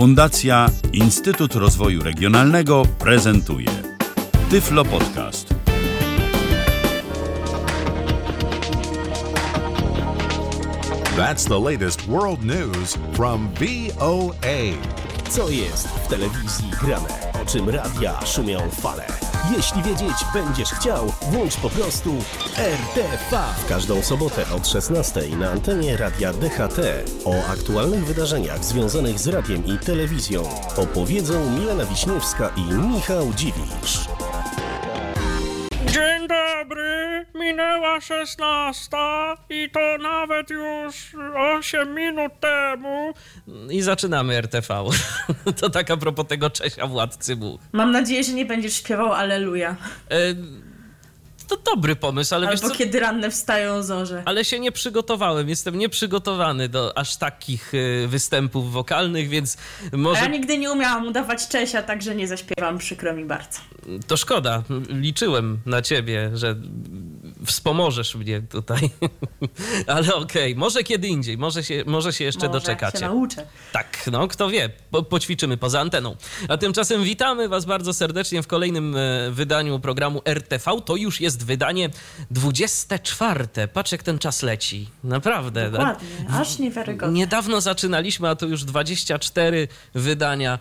Fundacja Instytut Rozwoju Regionalnego prezentuje TYFLO Podcast. That's the latest world news from BOA. Co jest w telewizji grane? O czym radia szumią fale? Jeśli wiedzieć będziesz chciał, włącz po prostu RTV. W każdą sobotę od 16:00 na antenie radia DHT o aktualnych wydarzeniach związanych z radiem i telewizją opowiedzą Milena Wiśniewska i Michał Dziwisz. Dzień dobry, minęła 16:00 i to nawet już 8 minut temu. I zaczynamy RTV. To tak a propos tego Czesia Władcy Bóg. Mam nadzieję, że nie będziesz śpiewał Alleluja. To dobry pomysł, ale albo wiesz co? Kiedy ranne wstają zorze. Ale się nie przygotowałem, jestem nieprzygotowany do aż takich występów wokalnych, więc może... A ja nigdy nie umiałam udawać Czesia, także nie zaśpiewam, przykro mi bardzo. To szkoda, liczyłem na ciebie, że wspomożesz mnie tutaj. Ale okej, może kiedy indziej, może się jeszcze doczekacie. Może się nauczę. Tak, no kto wie, poćwiczymy poza anteną. A tymczasem witamy was bardzo serdecznie w kolejnym wydaniu programu RTV. To już jest wydanie 24. Patrz, jak ten czas leci. Naprawdę. Dokładnie, aż niewiarygodne. Niedawno zaczynaliśmy, a to już 24 wydania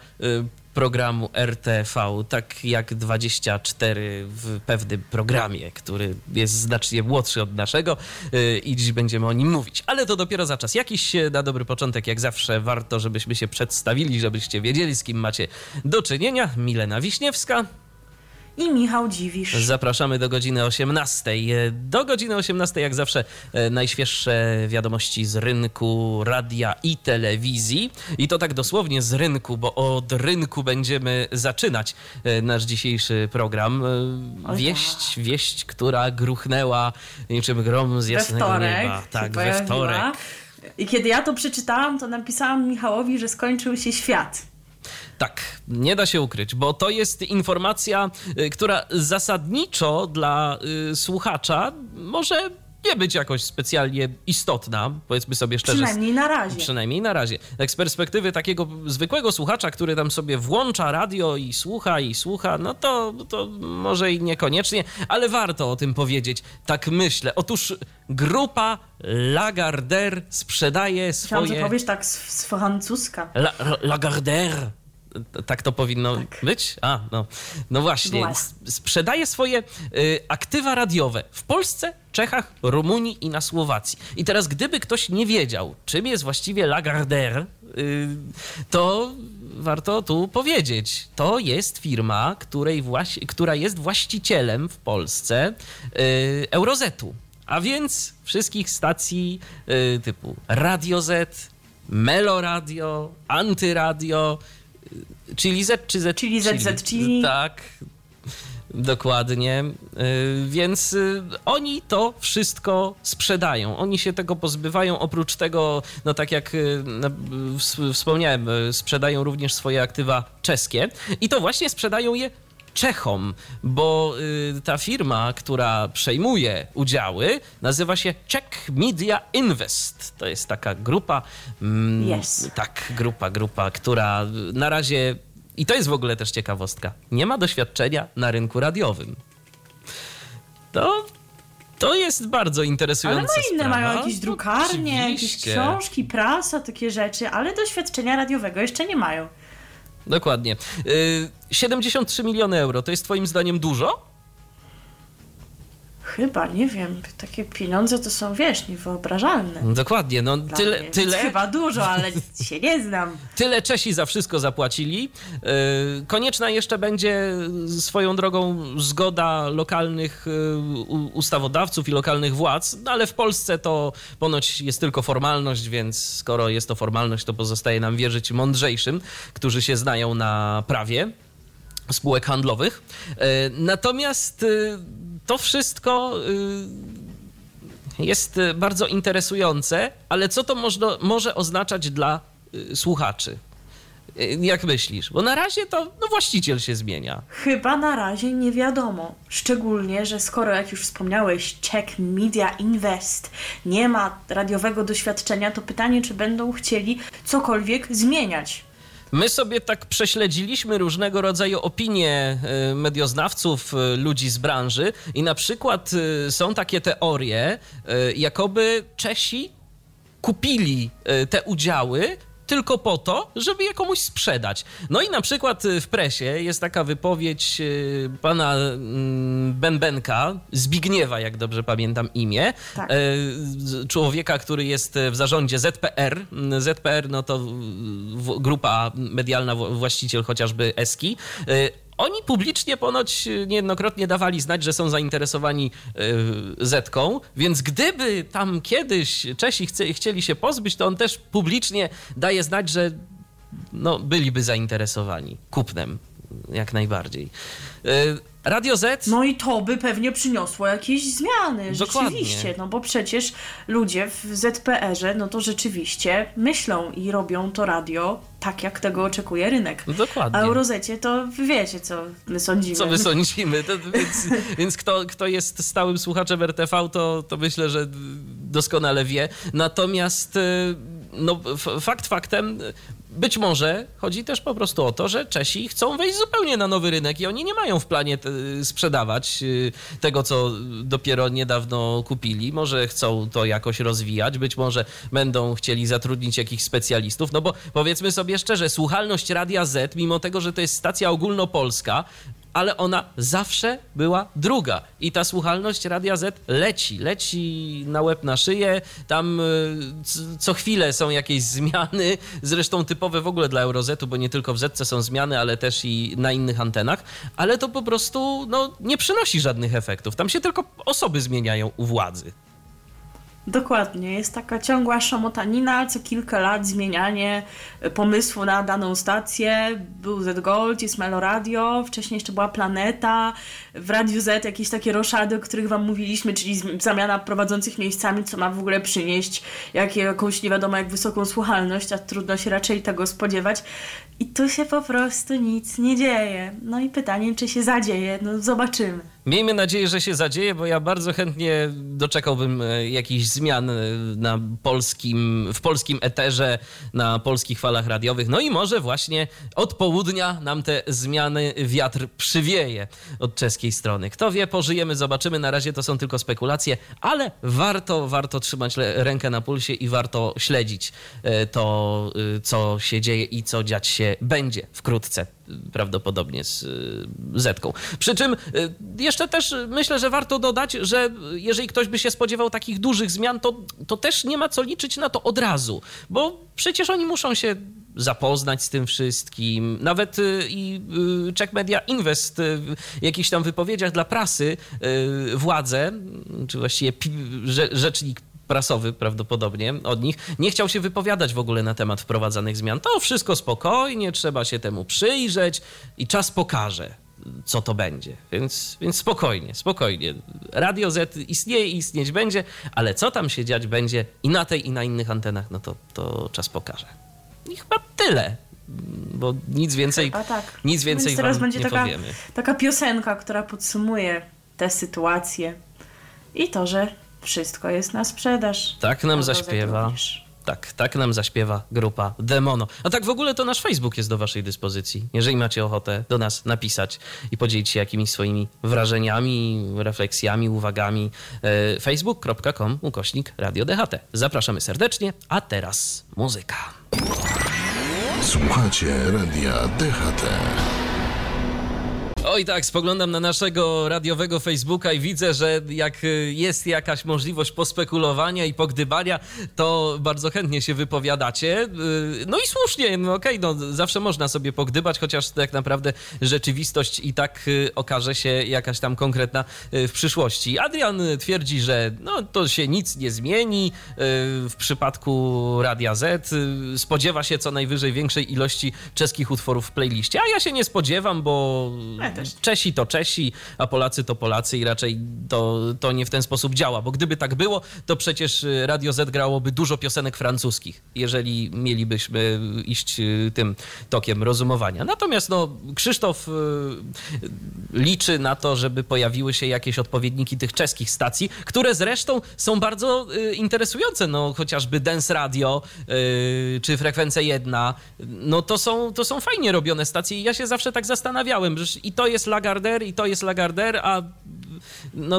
programu RTV. Tak jak 24 w pewnym programie, który jest znacznie młodszy od naszego i dziś będziemy o nim mówić. Ale to dopiero za czas. Jakiś na dobry początek, jak zawsze, warto, żebyśmy się przedstawili, żebyście wiedzieli, z kim macie do czynienia. Milena Wiśniewska. I Michał Dziwisz. Zapraszamy do godziny 18:00. Do godziny 18:00 jak zawsze najświeższe wiadomości z rynku radia i telewizji. I to tak dosłownie z rynku, bo od rynku będziemy zaczynać nasz dzisiejszy program. Wieść, która gruchnęła niczym grom z jasnego nieba. Tak, we wtorek. I kiedy ja to przeczytałam, to napisałam Michałowi, że skończył się świat. Tak, nie da się ukryć, bo to jest informacja, która zasadniczo dla słuchacza może nie być jakoś specjalnie istotna, powiedzmy sobie szczerze. Przynajmniej na razie. Tak z perspektywy takiego zwykłego słuchacza, który tam sobie włącza radio i słucha, no to może i niekoniecznie, ale warto o tym powiedzieć, tak myślę. Otóż grupa Lagardère sprzedaje swoje... Chciałam, że powiesz tak z francuska. Lagardère. Tak to powinno być? A, no właśnie. Sprzedaje swoje aktywa radiowe w Polsce, Czechach, Rumunii i na Słowacji. I teraz, gdyby ktoś nie wiedział, czym jest właściwie Lagardère, to warto tu powiedzieć. To jest firma, która jest właścicielem w Polsce Eurozetu. A więc wszystkich stacji typu Radiozet, Meloradio, Antyradio, czyli ZPR. Tak, dokładnie. Więc oni to wszystko sprzedają. Oni się tego pozbywają. Oprócz tego, no tak jak wspomniałem, sprzedają również swoje aktywa czeskie. I to właśnie sprzedają je Czechom, bo ta firma, która przejmuje udziały, nazywa się Czech Media Invest. To jest taka grupa, grupa, która na razie, i to jest w ogóle też ciekawostka, nie ma doświadczenia na rynku radiowym. To jest bardzo interesujące. Ale no inne sprawa. Mają jakieś drukarnie, oczywiście. Jakieś książki, prasa, takie rzeczy, ale doświadczenia radiowego jeszcze nie mają. Dokładnie. 73 miliony euro, to jest twoim zdaniem dużo? Chyba, nie wiem. Takie pieniądze to są, wiesz, niewyobrażalne. Dokładnie. No tyle. Chyba dużo, ale się nie znam. Tyle Czesi za wszystko zapłacili. Konieczna jeszcze będzie swoją drogą zgoda lokalnych ustawodawców i lokalnych władz, no ale w Polsce to ponoć jest tylko formalność, więc skoro jest to formalność, to pozostaje nam wierzyć mądrzejszym, którzy się znają na prawie spółek handlowych. Natomiast to wszystko jest bardzo interesujące, ale co to może oznaczać dla słuchaczy? Jak myślisz? Bo na razie to właściciel się zmienia. Chyba na razie nie wiadomo. Szczególnie, że skoro, jak już wspomniałeś, Czech Media Invest nie ma radiowego doświadczenia, to pytanie, czy będą chcieli cokolwiek zmieniać. My sobie tak prześledziliśmy różnego rodzaju opinie medioznawców, ludzi z branży i na przykład są takie teorie, jakoby Czesi kupili te udziały tylko po to, żeby je komuś sprzedać. No i na przykład w presie jest taka wypowiedź pana Bębenka, Zbigniewa, jak dobrze pamiętam imię, tak. Człowieka, który jest w zarządzie ZPR. ZPR no to grupa medialna, właściciel chociażby ESK. Oni publicznie ponoć niejednokrotnie dawali znać, że są zainteresowani Zetką, więc gdyby tam kiedyś Czesi chcieli się pozbyć, to on też publicznie daje znać, że no, byliby zainteresowani kupnem jak najbardziej. Radio Z. No i to by pewnie przyniosło jakieś zmiany. Dokładnie. Rzeczywiście, no bo przecież ludzie w ZPR-ze, no to rzeczywiście myślą i robią to radio tak, jak tego oczekuje rynek. Dokładnie. A Eurozecie to wiecie, co my sądzimy. Co my sądzimy. To, więc kto jest stałym słuchaczem RTV, to myślę, że doskonale wie. Natomiast no, fakt faktem, być może chodzi też po prostu o to, że Czesi chcą wejść zupełnie na nowy rynek i oni nie mają w planie sprzedawać tego, co dopiero niedawno kupili. Może chcą to jakoś rozwijać, być może będą chcieli zatrudnić jakichś specjalistów, no bo powiedzmy sobie szczerze, słuchalność Radia Z, mimo tego, że to jest stacja ogólnopolska, ale ona zawsze była druga i ta słuchalność Radia Z leci na łeb, na szyję, tam co chwilę są jakieś zmiany, zresztą typowe w ogóle dla Eurozetu, bo nie tylko w Zetce są zmiany, ale też i na innych antenach, ale to po prostu no, nie przynosi żadnych efektów, tam się tylko osoby zmieniają u władzy. Dokładnie, jest taka ciągła szamotanina, co kilka lat zmienianie pomysłu na daną stację. Był Z Gold, jest Meloradio, wcześniej jeszcze była Planeta, w Radiu Z jakieś takie roszady, o których wam mówiliśmy, czyli zamiana prowadzących miejscami, co ma w ogóle przynieść jakąś nie wiadomo jak wysoką słuchalność, a trudno się raczej tego spodziewać. I tu się po prostu nic nie dzieje. No i pytanie, czy się zadzieje, no zobaczymy. Miejmy nadzieję, że się zadzieje, bo ja bardzo chętnie doczekałbym jakichś zmian na w polskim eterze, na polskich falach radiowych. No i może właśnie od południa nam te zmiany wiatr przywieje od czeskiej strony. Kto wie, pożyjemy, zobaczymy. Na razie to są tylko spekulacje, ale warto trzymać rękę na pulsie i warto śledzić to, co się dzieje i co dziać się będzie wkrótce. Prawdopodobnie z Zetką. Przy czym jeszcze też myślę, że warto dodać, że jeżeli ktoś by się spodziewał takich dużych zmian, to też nie ma co liczyć na to od razu, bo przecież oni muszą się zapoznać z tym wszystkim. Nawet i Czech Media Invest w jakichś tam wypowiedziach dla prasy władze, czy właściwie rzecznik prasowy prawdopodobnie od nich, nie chciał się wypowiadać w ogóle na temat wprowadzanych zmian. To wszystko spokojnie, trzeba się temu przyjrzeć i czas pokaże, co to będzie. Więc spokojnie. Radio Z istnieje i istnieć będzie, ale co tam się dziać będzie i na tej, i na innych antenach, no to czas pokaże. I chyba tyle. Bo nic więcej, tak. Nic więcej teraz wam będzie nie powiemy. Taka piosenka, która podsumuje tę sytuację i to, że wszystko jest na sprzedaż. Tak nam zaśpiewa. Tak nam zaśpiewa grupa Demono. A tak w ogóle to nasz Facebook jest do waszej dyspozycji. Jeżeli macie ochotę do nas napisać i podzielić się jakimiś swoimi wrażeniami, refleksjami, uwagami. facebook.com/RadioDHT. Zapraszamy serdecznie, a teraz muzyka. Słuchacie Radia DHT. Oj tak, spoglądam na naszego radiowego Facebooka i widzę, że jak jest jakaś możliwość pospekulowania i pogdybania, to bardzo chętnie się wypowiadacie. No i słusznie, no okej, no zawsze można sobie pogdybać, chociaż tak naprawdę rzeczywistość i tak okaże się jakaś tam konkretna w przyszłości. Adrian twierdzi, że no to się nic nie zmieni w przypadku Radia Z. Spodziewa się co najwyżej większej ilości czeskich utworów w playliście, a ja się nie spodziewam, bo też. Czesi to Czesi, a Polacy to Polacy i raczej to nie w ten sposób działa, bo gdyby tak było, to przecież Radio Z grałoby dużo piosenek francuskich, jeżeli mielibyśmy iść tym tokiem rozumowania. Natomiast Krzysztof liczy na to, żeby pojawiły się jakieś odpowiedniki tych czeskich stacji, które zresztą są bardzo interesujące, chociażby Dance Radio czy Frekwencja 1. To są fajnie robione stacje i ja się zawsze tak zastanawiałem, że i to jest Lagardère, a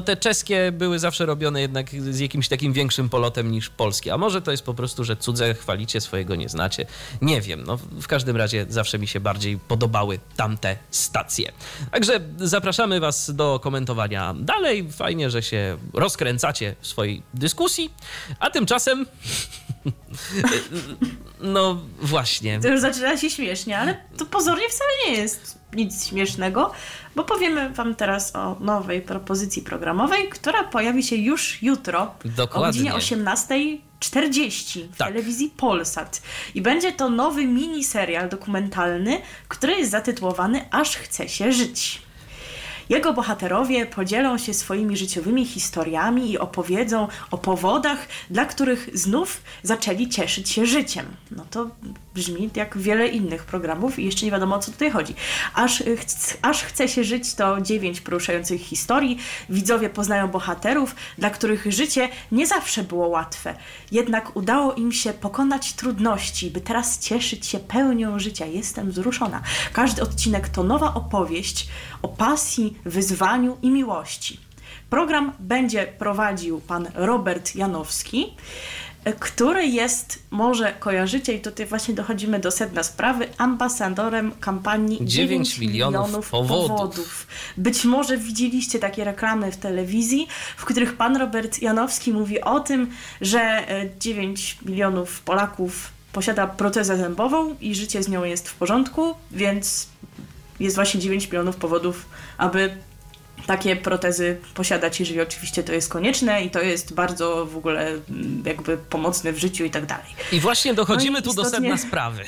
te czeskie były zawsze robione jednak z jakimś takim większym polotem niż polskie. A może to jest po prostu, że cudze chwalicie, swojego nie znacie. Nie wiem, w każdym razie zawsze mi się bardziej podobały tamte stacje. Także zapraszamy Was do komentowania dalej. Fajnie, że się rozkręcacie w swojej dyskusji. A tymczasem... właśnie. To już zaczyna się śmiesznie, ale to pozornie wcale nie jest nic śmiesznego, bo powiemy Wam teraz o nowej propozycji programowej, która pojawi się już jutro. Dokładnie. O godzinie 18:40 w telewizji Polsat. I będzie to nowy miniserial dokumentalny, który jest zatytułowany Aż chce się żyć. Jego bohaterowie podzielą się swoimi życiowymi historiami i opowiedzą o powodach, dla których znów zaczęli cieszyć się życiem. To brzmi jak wiele innych programów i jeszcze nie wiadomo, o co tutaj chodzi. Aż chce się żyć to 9 poruszających historii. Widzowie poznają bohaterów, dla których życie nie zawsze było łatwe. Jednak udało im się pokonać trudności, by teraz cieszyć się pełnią życia. Jestem wzruszona. Każdy odcinek to nowa opowieść o pasji, wyzwaniu i miłości. Program będzie prowadził pan Robert Janowski, który jest, może kojarzycie, i tutaj właśnie dochodzimy do sedna sprawy, ambasadorem kampanii 9 milionów powodów. Być może widzieliście takie reklamy w telewizji, w których pan Robert Janowski mówi o tym, że 9 milionów Polaków posiada protezę zębową i życie z nią jest w porządku, więc jest właśnie 9 milionów powodów, aby takie protezy posiadać, jeżeli oczywiście to jest konieczne i to jest bardzo w ogóle jakby pomocne w życiu i tak dalej. I właśnie dochodzimy do sedna sprawy.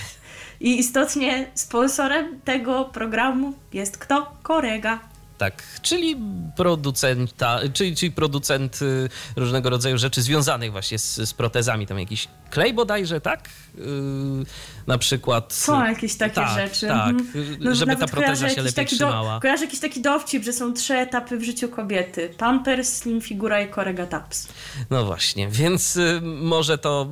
I istotnie sponsorem tego programu jest kto? Korega. Tak, czyli producent różnego rodzaju rzeczy związanych właśnie z protezami. Tam jakiś klej bodajże, tak? Na przykład... Są jakieś takie rzeczy. Tak, żeby ta proteza się lepiej trzymała. Kojarzę jakiś taki dowcip, że są 3 etapy w życiu kobiety. Pampers, Slim Figura i Korega Taps. Właśnie, więc może to...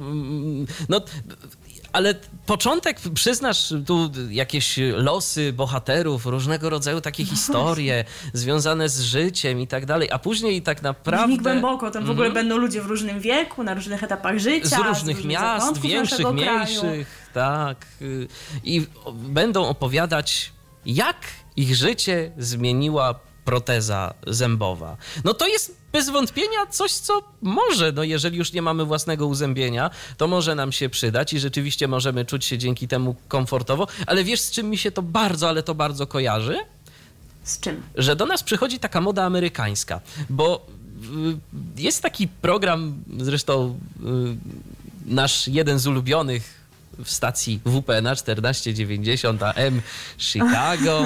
Ale początek, przyznasz, tu jakieś losy bohaterów, różnego rodzaju takie historie związane z życiem i tak dalej, a później tak naprawdę... Brzmi głęboko, tam w ogóle będą ludzie w różnym wieku, na różnych etapach życia, z różnych miast, większych, mniejszych, tak. I będą opowiadać, jak ich życie zmieniła proteza zębowa. To jest bez wątpienia coś, co może, jeżeli już nie mamy własnego uzębienia, to może nam się przydać i rzeczywiście możemy czuć się dzięki temu komfortowo. Ale wiesz, z czym mi się to bardzo, ale to bardzo kojarzy? Z czym? Że do nas przychodzi taka moda amerykańska, bo jest taki program, zresztą nasz jeden z ulubionych, w stacji WPN 1490 AM Chicago,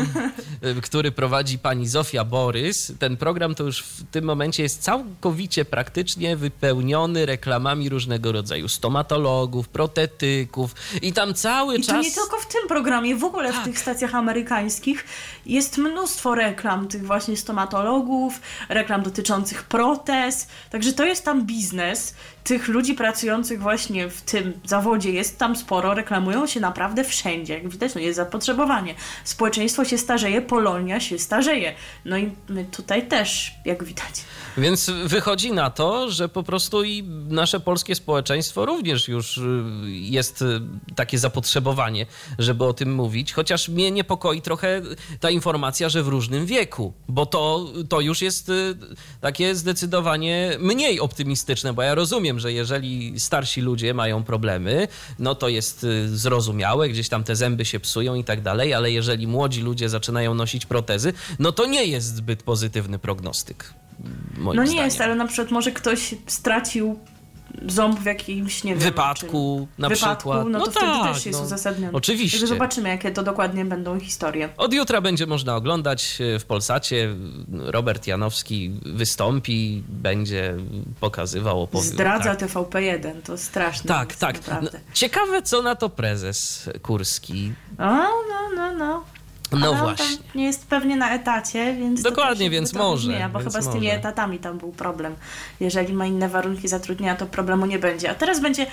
który prowadzi pani Zofia Borys. Ten program to już w tym momencie jest całkowicie praktycznie wypełniony reklamami różnego rodzaju stomatologów, protetyków i tam cały czas... I to nie tylko w tym programie, w ogóle w tych stacjach amerykańskich jest mnóstwo reklam tych właśnie stomatologów, reklam dotyczących protez, także to jest tam biznes. Tych ludzi pracujących właśnie w tym zawodzie jest tam sporo, reklamują się naprawdę wszędzie. Jak widać, jest zapotrzebowanie. Społeczeństwo się starzeje, Polonia się starzeje. I my tutaj też, jak widać. Więc wychodzi na to, że po prostu i nasze polskie społeczeństwo również już jest takie zapotrzebowanie, żeby o tym mówić. Chociaż mnie niepokoi trochę ta informacja, że w różnym wieku, bo to już jest takie zdecydowanie mniej optymistyczne, bo ja rozumiem, że jeżeli starsi ludzie mają problemy, to jest zrozumiałe, gdzieś tam te zęby się psują i tak dalej, ale jeżeli młodzi ludzie zaczynają nosić protezy, to nie jest zbyt pozytywny prognostyk, moim zdaniem. Nie jest, ale na przykład może ktoś stracił ząb w jakimś, nie wiem... Wypadku na przykład. No to wtedy tak, też jest uzasadnione. Oczywiście. Także zobaczymy, jakie to dokładnie będą historie. Od jutra będzie można oglądać w Polsacie. Robert Janowski wystąpi, będzie pokazywał, opowiem. Zdradza tak. TVP1, to straszne. Tak, tak. No, ciekawe, co na to prezes Kurski. No właśnie. Tam nie jest pewnie na etacie, więc... Dokładnie, więc może. Nie, bo chyba z tymi etatami tam był problem. Jeżeli ma inne warunki zatrudnienia, to problemu nie będzie. A teraz będzie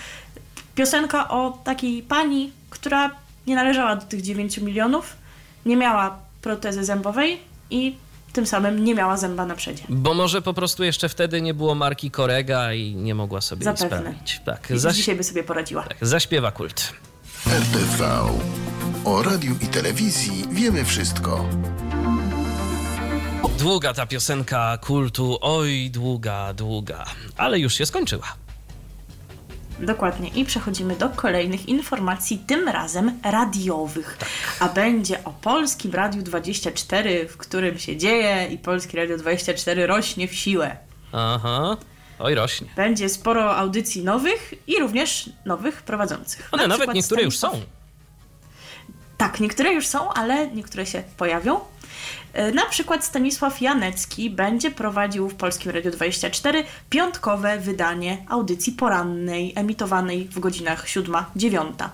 piosenka o takiej pani, która nie należała do tych 9 milionów, nie miała protezy zębowej i tym samym nie miała zęba na przedzie. Bo może po prostu jeszcze wtedy nie było marki Korega i nie mogła sobie jej spełnić. Tak. Dzisiaj by sobie poradziła. Tak, zaśpiewa Kult. RTV. O radiu i telewizji wiemy wszystko. Długa ta piosenka Kultu, oj długa, ale już się skończyła. Dokładnie. I przechodzimy do kolejnych informacji, tym razem radiowych. Tak. A będzie o Polskim Radiu 24, w którym się dzieje i Polskie Radio 24 rośnie w siłę. Aha. Oj, rośnie. Będzie sporo audycji nowych i również nowych prowadzących. One nawet niektóre już są. Tak, niektóre już są, ale niektóre się pojawią. Na przykład Stanisław Janecki będzie prowadził w Polskim Radiu 24 piątkowe wydanie audycji porannej, emitowanej w godzinach 7-9.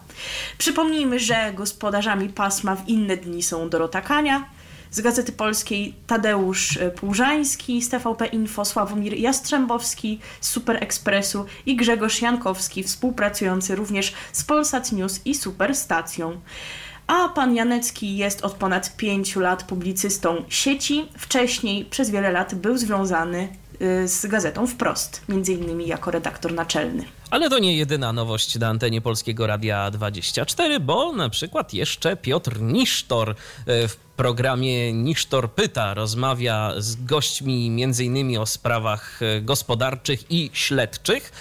Przypomnijmy, że gospodarzami pasma w inne dni są Dorota Kania, z Gazety Polskiej Tadeusz Płużański, z TVP Info Sławomir Jastrzębowski, z Super Expressu i Grzegorz Jankowski, współpracujący również z Polsat News i Superstacją. A pan Janecki jest od ponad 5 lat publicystą sieci. Wcześniej przez wiele lat był związany z gazetą Wprost, między innymi jako redaktor naczelny. Ale to nie jedyna nowość na antenie Polskiego Radia 24, bo na przykład jeszcze Piotr Nisztor w programie Nisztor Pyta rozmawia z gośćmi między innymi o sprawach gospodarczych i śledczych.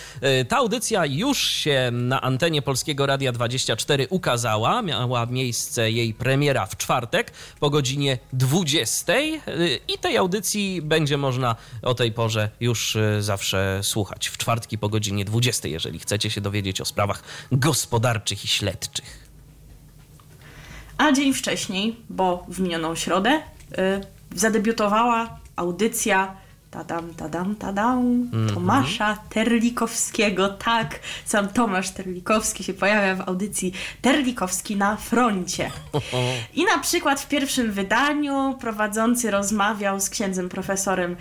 Ta audycja już się na antenie Polskiego Radia 24 ukazała. Miała miejsce jej premiera w czwartek po godzinie 20 i tej audycji będzie można o tej porze już zawsze słuchać. W czwartki po godzinie 20, jeżeli chcecie się dowiedzieć o sprawach gospodarczych i śledczych. A dzień wcześniej, bo w minioną środę, zadebiutowała audycja Tomasza Terlikowskiego. Tak, sam Tomasz Terlikowski się pojawia w audycji Terlikowski na froncie. I na przykład w pierwszym wydaniu prowadzący rozmawiał z księdzem profesorem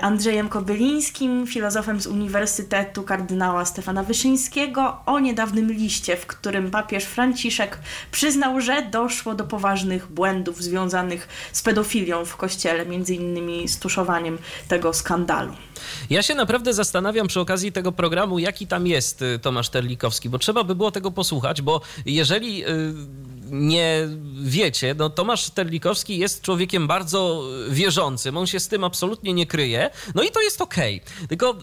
Andrzejem Kobylińskim, filozofem z Uniwersytetu Kardynała Stefana Wyszyńskiego, o niedawnym liście, w którym papież Franciszek przyznał, że doszło do poważnych błędów związanych z pedofilią w kościele, między innymi z tuszowaniem tego skandalu. Ja się naprawdę zastanawiam przy okazji tego programu, jaki tam jest Tomasz Terlikowski, bo trzeba by było tego posłuchać, bo jeżeli nie wiecie, no Tomasz Terlikowski jest człowiekiem bardzo wierzącym, on się z tym absolutnie nie kryje, no i to jest okej. Tylko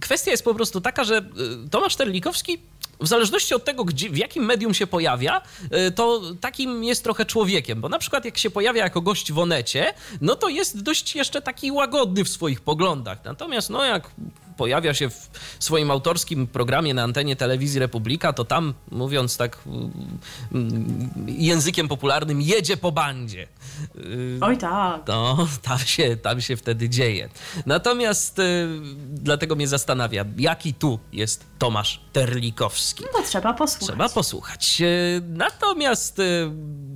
kwestia jest po prostu taka, że Tomasz Terlikowski w zależności od tego, w jakim medium się pojawia, to takim jest trochę człowiekiem, bo na przykład jak się pojawia jako gość w Onecie, no to jest dość jeszcze taki łagodny w swoich poglądach. Natomiast no jak pojawia się w swoim autorskim programie na antenie Telewizji Republika, to tam, mówiąc tak językiem popularnym, jedzie po bandzie. Oj tak. No, tam się wtedy dzieje. Natomiast dlatego mnie zastanawia, jaki tu jest Tomasz Terlikowski. No to trzeba posłuchać. Natomiast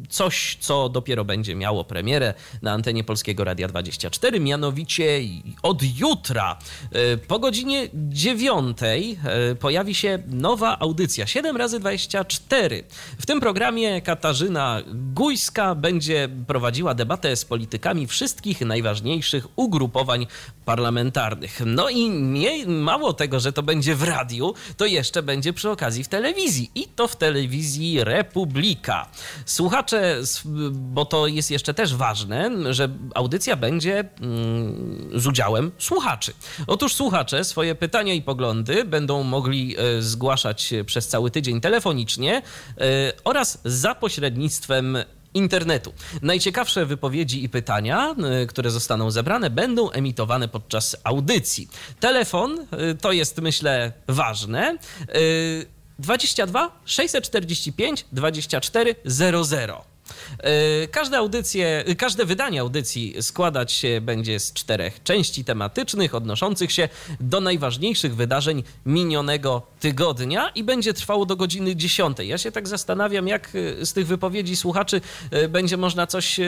coś, co dopiero będzie miało premierę na antenie Polskiego Radia 24, mianowicie od jutra po godzinie 9 pojawi się nowa audycja 7x24. W tym programie Katarzyna Gójska będzie prowadziła debatę z politykami wszystkich najważniejszych ugrupowań parlamentarnych. No i mało tego, że to będzie w radiu, to jeszcze będzie przy okazji w telewizji. I to w telewizji Republika. Słuchacze, bo to jest jeszcze też ważne, że audycja będzie z udziałem słuchaczy. Otóż słuchacze swoje pytania i poglądy będą mogli zgłaszać przez cały tydzień telefonicznie oraz za pośrednictwem internetu. Najciekawsze wypowiedzi i pytania, które zostaną zebrane, będą emitowane podczas audycji. Telefon, to jest myślę ważne, 22 645 24 00. Każde wydanie audycji składać się będzie z 4 części tematycznych odnoszących się do najważniejszych wydarzeń minionego tygodnia i będzie trwało do godziny 10. Ja się tak zastanawiam, jak z tych wypowiedzi słuchaczy będzie można coś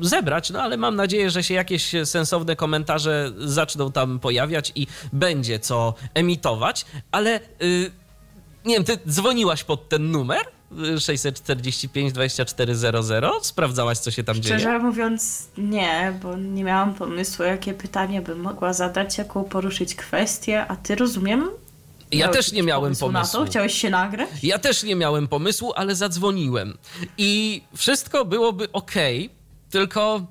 zebrać, no ale mam nadzieję, że się jakieś sensowne komentarze zaczną tam pojawiać i będzie co emitować, ale nie wiem, ty dzwoniłaś pod ten numer? 645-2400? Sprawdzałaś, co się tam dzieje? Szczerze mówiąc nie, bo nie miałam pomysłu, jakie pytanie bym mogła zadać, jaką poruszyć kwestię, a ty, rozumiem? Ja też nie miałem pomysłu. Na to? Chciałeś się nagrać? Ja też nie miałem pomysłu, ale zadzwoniłem. I wszystko byłoby okej, tylko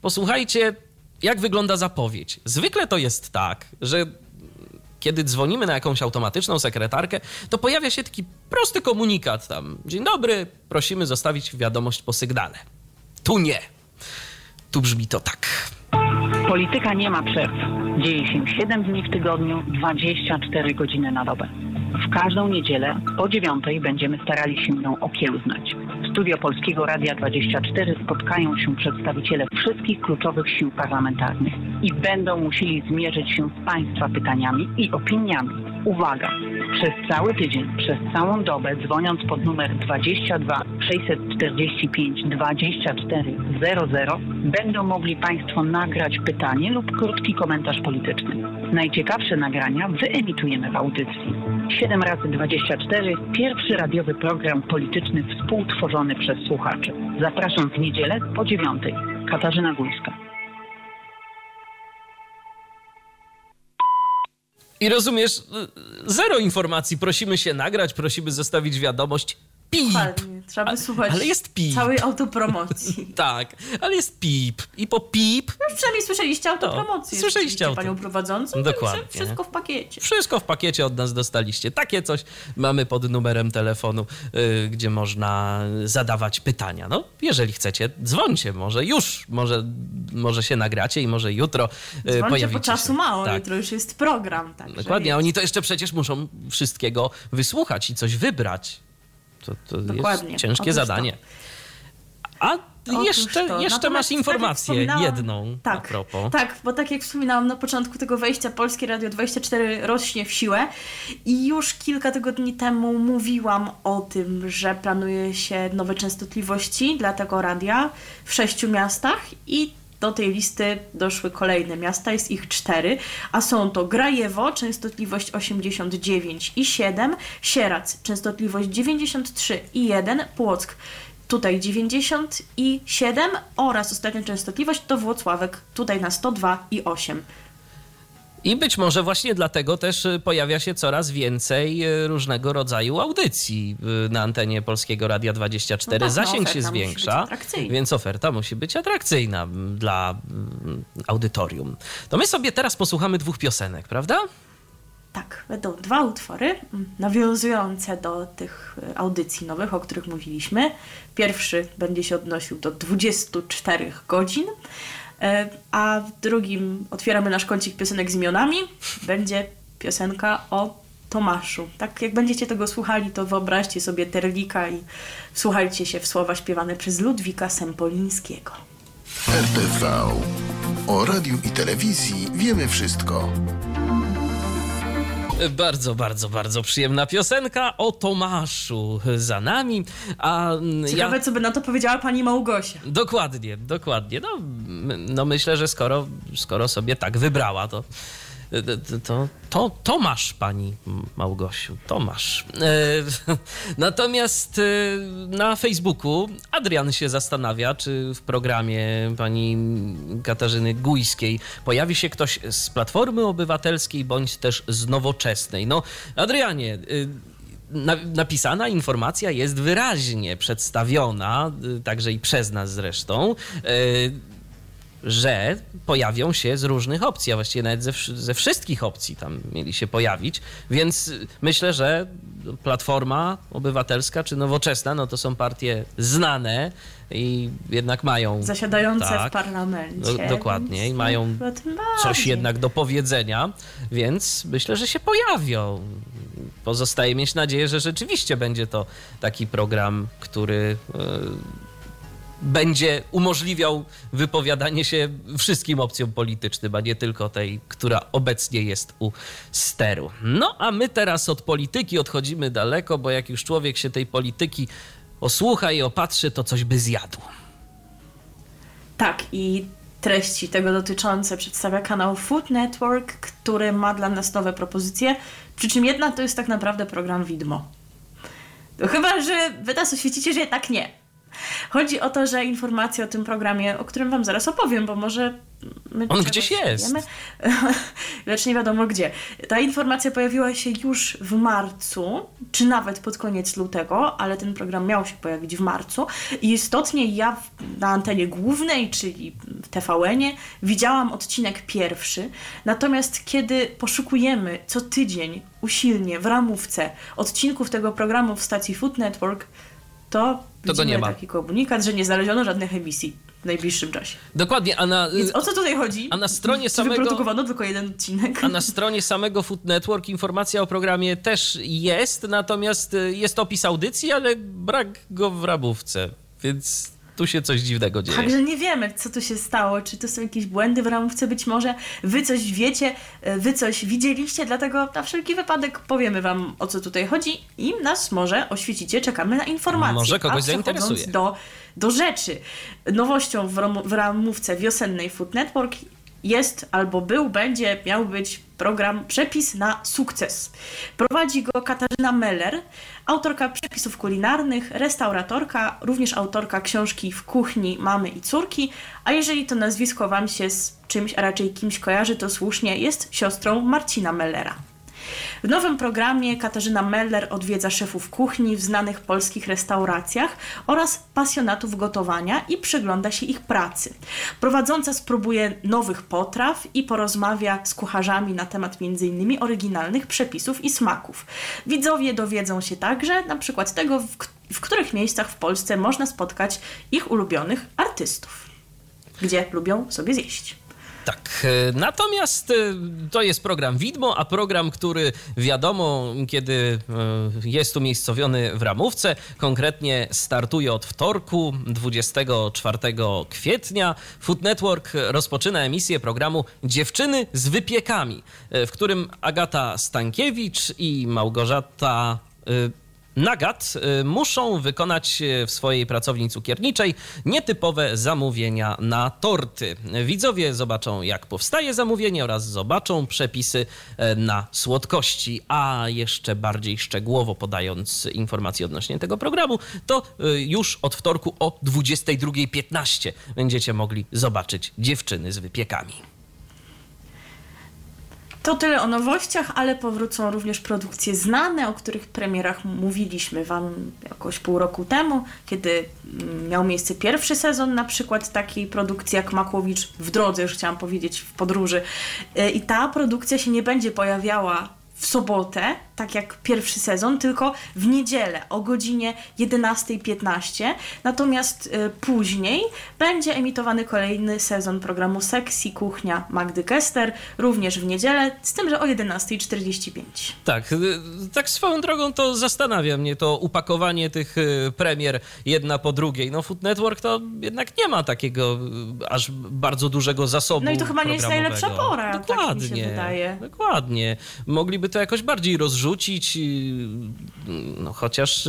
posłuchajcie, jak wygląda zapowiedź. Zwykle to jest tak, że kiedy dzwonimy na jakąś automatyczną sekretarkę, to pojawia się taki prosty komunikat tam. Dzień dobry, prosimy zostawić wiadomość po sygnale. Tu nie. Tu brzmi to tak. Polityka nie ma przerw. Dzieje się 7 dni w tygodniu, 24 godziny na dobę. W każdą niedzielę po 9:00 będziemy starali się ją okiełznać. W studio Polskiego Radia 24 spotkają się przedstawiciele wszystkich kluczowych sił parlamentarnych i będą musieli zmierzyć się z Państwa pytaniami i opiniami. Uwaga! Przez cały tydzień, przez całą dobę, dzwoniąc pod numer 22 645 24 00, będą mogli Państwo nagrać pytanie lub krótki komentarz polityczny. Najciekawsze nagrania wyemitujemy w audycji. 7x24, pierwszy radiowy program polityczny współtworzony przez słuchaczy. Zapraszam w niedzielę po 9:00. Katarzyna Gójska. I rozumiesz, zero informacji. Prosimy się nagrać, prosimy zostawić wiadomość. Pip! Fajnie, trzeba wysłuchać całej autopromocji. Tak, ale jest pip. I po pip... No, przynajmniej słyszeliście autopromocji. Słyszeliście panią prowadzącą? Dokładnie. Wszystko w pakiecie. Wszystko w pakiecie od nas dostaliście. Takie coś mamy pod numerem telefonu, gdzie można zadawać pytania. No, jeżeli chcecie, dzwońcie. Może już, może się nagracie i może jutro dzwońcie, pojawicie się. Bo czasu mało, tak. Jutro już jest program. Tak, dokładnie, a oni to jeszcze przecież muszą wszystkiego wysłuchać i coś wybrać. To dokładnie. Jest ciężkie zadanie. Jeszcze masz informację jedną a propos. Tak, bo tak jak wspominałam na początku tego wejścia, Polskie Radio 24 rośnie w siłę i już kilka tygodni temu mówiłam o tym, że planuje się nowe częstotliwości dla tego radia w 6 miastach i do tej listy doszły kolejne miasta, jest ich 4, a są to Grajewo, częstotliwość 89,7, Sieradz, częstotliwość 93,1, Płock, tutaj 90,7 oraz ostatnia częstotliwość to Włocławek, tutaj na 102,8. I być może właśnie dlatego też pojawia się coraz więcej różnego rodzaju audycji na antenie Polskiego Radia 24. No tak, zasięg się zwiększa, więc oferta musi być atrakcyjna dla audytorium. To my sobie teraz posłuchamy 2 piosenek, prawda? Tak, będą 2 utwory nawiązujące do tych audycji nowych, o których mówiliśmy. Pierwszy będzie się odnosił do 24 godzin. A w drugim otwieramy nasz kącik piosenek z imionami. Będzie piosenka o Tomaszu. Tak jak będziecie tego słuchali, to wyobraźcie sobie Terlika i wsłuchajcie się w słowa śpiewane przez Ludwika Sempolińskiego. RTV. O radiu i telewizji wiemy wszystko. Bardzo, bardzo, bardzo przyjemna piosenka o Tomaszu za nami. Ciekawe, co by na to powiedziała pani Małgosia. Dokładnie, dokładnie. No myślę, że skoro sobie tak wybrała, to Tomasz, pani Małgosiu, Tomasz. Natomiast na Facebooku Adrian się zastanawia, czy w programie pani Katarzyny Gójskiej pojawi się ktoś z Platformy Obywatelskiej bądź też z Nowoczesnej. No, Adrianie, napisana informacja jest wyraźnie przedstawiona, także i przez nas zresztą, że pojawią się z różnych opcji, a właściwie nawet ze wszystkich opcji tam mieli się pojawić, więc myślę, że Platforma Obywatelska czy Nowoczesna, no to są partie znane i jednak mają... Zasiadające tak, w parlamencie. Dokładnie, i mają coś jednak do powiedzenia, więc myślę, że się pojawią. Pozostaje mieć nadzieję, że rzeczywiście będzie to taki program, który... będzie umożliwiał wypowiadanie się wszystkim opcjom politycznym, a nie tylko tej, która obecnie jest u steru. No a my teraz od polityki odchodzimy daleko, bo jak już człowiek się tej polityki osłucha i opatrzy, to coś by zjadł. Tak, i treści tego dotyczące przedstawia kanał Food Network, który ma dla nas nowe propozycje, przy czym jedna to jest tak naprawdę program widmo. No chyba, że wy nas oświecicie, że jednak nie. Chodzi o to, że informacje o tym programie, o którym wam zaraz opowiem, bo może... On gdzieś jest. Lecz nie wiadomo gdzie. Ta informacja pojawiła się już w marcu, czy nawet pod koniec lutego, ale ten program miał się pojawić w marcu. I istotnie ja na antenie głównej, czyli w TVN-ie, widziałam odcinek pierwszy. Natomiast kiedy poszukujemy co tydzień usilnie w ramówce odcinków tego programu w stacji Food Network, to widzimy nie ma. Taki komunikat, że nie znaleziono żadnych emisji w najbliższym czasie. Dokładnie, a na... Więc o co tutaj chodzi? A na stronie samego... Wyprodukowano tylko jeden odcinek. A na stronie samego Food Network informacja o programie też jest, natomiast jest opis audycji, ale brak go w ramówce, więc tu się coś dziwnego dzieje. Także nie wiemy, co tu się stało, czy to są jakieś błędy w ramówce, być może wy coś wiecie, wy coś widzieliście, dlatego na wszelki wypadek powiemy wam, o co tutaj chodzi i nas może oświecicie, czekamy na informacje. Może kogoś zainteresuje. Do rzeczy. Nowością w ramówce wiosennej Food Network jest, albo był, będzie, miał być program Przepis na sukces. Prowadzi go Katarzyna Meller, autorka przepisów kulinarnych, restauratorka, również autorka książki W kuchni mamy i córki, a jeżeli to nazwisko wam się z czymś, a raczej kimś kojarzy, to słusznie, jest siostrą Marcina Mellera. W nowym programie Katarzyna Meller odwiedza szefów kuchni w znanych polskich restauracjach oraz pasjonatów gotowania i przygląda się ich pracy. Prowadząca spróbuje nowych potraw i porozmawia z kucharzami na temat m.in. oryginalnych przepisów i smaków. Widzowie dowiedzą się także na przykład tego, w których miejscach w Polsce można spotkać ich ulubionych artystów, gdzie lubią sobie zjeść. Tak, natomiast to jest program widmo, a program, który wiadomo, kiedy jest umiejscowiony w ramówce, konkretnie startuje od wtorku, 24 kwietnia. Food Network rozpoczyna emisję programu Dziewczyny z wypiekami, w którym Agata Stankiewicz i Małgorzata Nagat muszą wykonać w swojej pracowni cukierniczej nietypowe zamówienia na torty. Widzowie zobaczą, jak powstaje zamówienie oraz zobaczą przepisy na słodkości. A jeszcze bardziej szczegółowo podając informacje odnośnie tego programu, to już od wtorku o 22:15 będziecie mogli zobaczyć Dziewczyny z wypiekami. To tyle o nowościach, ale powrócą również produkcje znane, o których premierach mówiliśmy wam jakoś pół roku temu, kiedy miał miejsce pierwszy sezon na przykład takiej produkcji jak Makłowicz w drodze, już chciałam powiedzieć w podróży. I ta produkcja się nie będzie pojawiała w sobotę, tak jak pierwszy sezon, tylko w niedzielę o godzinie 11:15. Natomiast później będzie emitowany kolejny sezon programu Sexy Kuchnia Magdy Kester, również w niedzielę, z tym, że o 11:45. Tak swoją drogą to zastanawia mnie to upakowanie tych premier jedna po drugiej. No Food Network to jednak nie ma takiego aż bardzo dużego zasobu. No i to chyba nie jest najlepsza pora, tak mi się wydaje. Dokładnie. Mogliby to jakoś bardziej rozrzucić, no chociaż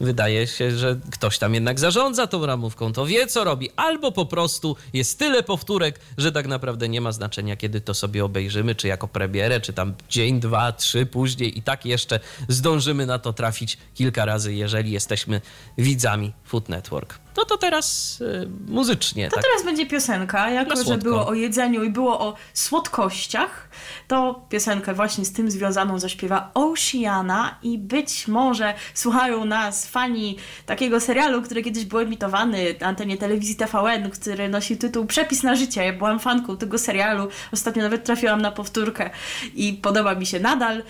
wydaje się, że ktoś tam jednak zarządza tą ramówką, to wie, co robi, albo po prostu jest tyle powtórek, że tak naprawdę nie ma znaczenia, kiedy to sobie obejrzymy, czy jako premierę, czy tam dzień, dwa, trzy później i tak jeszcze zdążymy na to trafić kilka razy, jeżeli jesteśmy widzami Food Network. No to teraz muzycznie. To tak. Teraz będzie piosenka. Jako, że było o jedzeniu i było o słodkościach, to piosenkę właśnie z tym związaną zaśpiewa Oceana i być może może słuchają nas fani takiego serialu, który kiedyś był emitowany na antenie telewizji TVN, który nosił tytuł Przepis na życie. Ja byłam fanką tego serialu, ostatnio nawet trafiłam na powtórkę i podoba mi się nadal.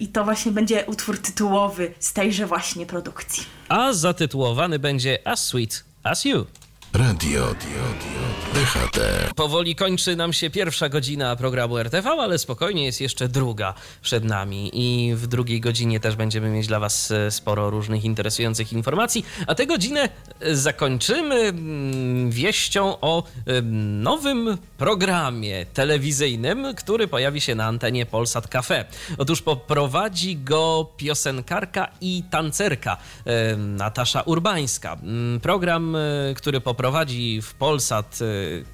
I to właśnie będzie utwór tytułowy z tejże właśnie produkcji. A zatytułowany będzie As Sweet As You. Radio DHT. Powoli kończy nam się pierwsza godzina programu RTV, ale spokojnie, jest jeszcze druga przed nami i w drugiej godzinie też będziemy mieć dla was sporo różnych interesujących informacji, a tę godzinę zakończymy wieścią o nowym programie telewizyjnym, który pojawi się na antenie Polsat Cafe. Otóż poprowadzi go piosenkarka i tancerka Natasza Urbańska. Program, który prowadzi w Polsat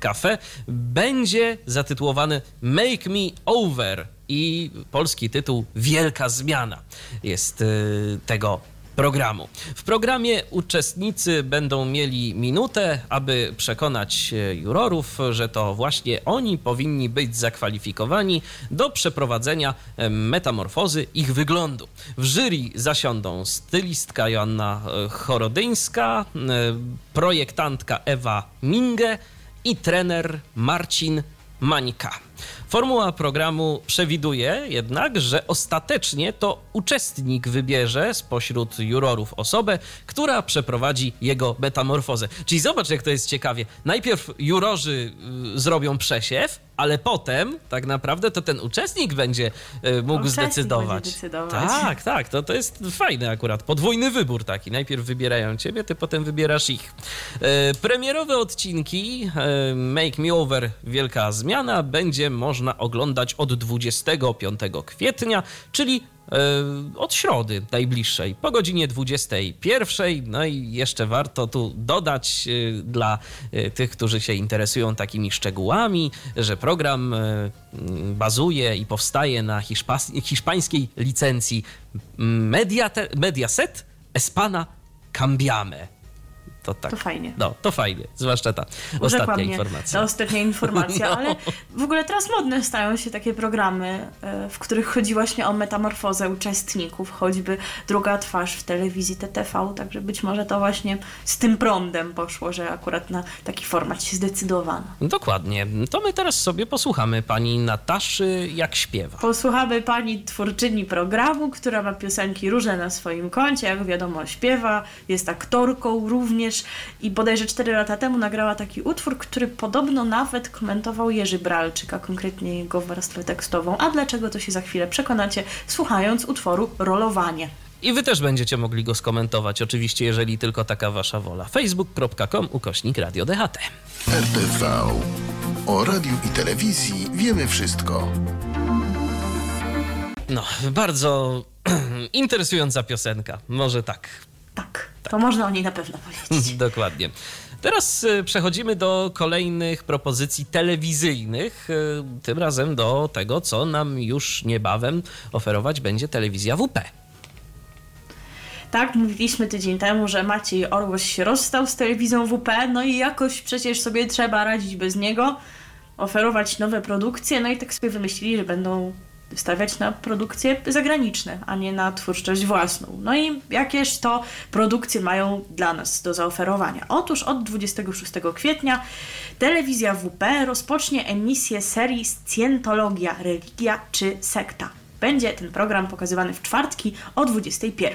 Cafe, będzie zatytułowany Make Me Over i polski tytuł Wielka Zmiana jest tego programu. W programie uczestnicy będą mieli minutę, aby przekonać jurorów, że to właśnie oni powinni być zakwalifikowani do przeprowadzenia metamorfozy ich wyglądu. W jury zasiądą stylistka Joanna Chorodyńska, projektantka Ewa Minge i trener Marcin Mańka. Formuła programu przewiduje jednak, że ostatecznie to uczestnik wybierze spośród jurorów osobę, która przeprowadzi jego metamorfozę. Czyli zobacz, jak to jest ciekawie. Najpierw jurorzy zrobią przesiew, ale potem tak naprawdę to ten uczestnik będzie mógł zdecydować. Tak, to jest fajne akurat. Podwójny wybór taki. Najpierw wybierają ciebie, ty potem wybierasz ich. Premierowe odcinki Make Me Over Wielka Zmiana będzie można oglądać od 25 kwietnia, czyli od środy najbliższej, po godzinie 21. No i jeszcze warto tu dodać dla tych, którzy się interesują takimi szczegółami, że program bazuje i powstaje na hiszpańskiej licencji Mediaset Espana Cambiame. To tak. To fajnie. No, to fajnie. Zwłaszcza ta ostatnia informacja. Ta ostatnia informacja, no. Ale w ogóle teraz modne stają się takie programy, w których chodzi właśnie o metamorfozę uczestników, choćby druga twarz w telewizji TTV, także być może to właśnie z tym prądem poszło, że akurat na taki format się zdecydowano. Dokładnie. To my teraz sobie posłuchamy pani Nataszy, jak śpiewa. Posłuchamy pani twórczyni programu, która ma piosenki różne na swoim koncie, jak wiadomo śpiewa, jest aktorką również, i bodajże 4 lata temu nagrała taki utwór, który podobno nawet komentował Jerzy Bralczyk, a konkretnie jego warstwę tekstową. A dlaczego, to się za chwilę przekonacie, słuchając utworu Rolowanie. I wy też będziecie mogli go skomentować, oczywiście, jeżeli tylko taka wasza wola. facebook.com/RadioDHT. RTV. O radiu i telewizji wiemy wszystko. No, bardzo interesująca piosenka, może tak. Tak, to można o niej na pewno powiedzieć. Dokładnie. Teraz przechodzimy do kolejnych propozycji telewizyjnych, tym razem do tego, co nam już niebawem oferować będzie telewizja WP. Tak, mówiliśmy tydzień temu, że Maciej Orłoś się rozstał z telewizją WP, no i jakoś przecież sobie trzeba radzić bez niego, oferować nowe produkcje, no i tak sobie wymyślili, że będą stawiać na produkcje zagraniczne, a nie na twórczość własną. No i jakież to produkcje mają dla nas do zaoferowania? Otóż od 26 kwietnia telewizja WP rozpocznie emisję serii Scjentologia, religia czy sekta. Będzie ten program pokazywany w czwartki o 21.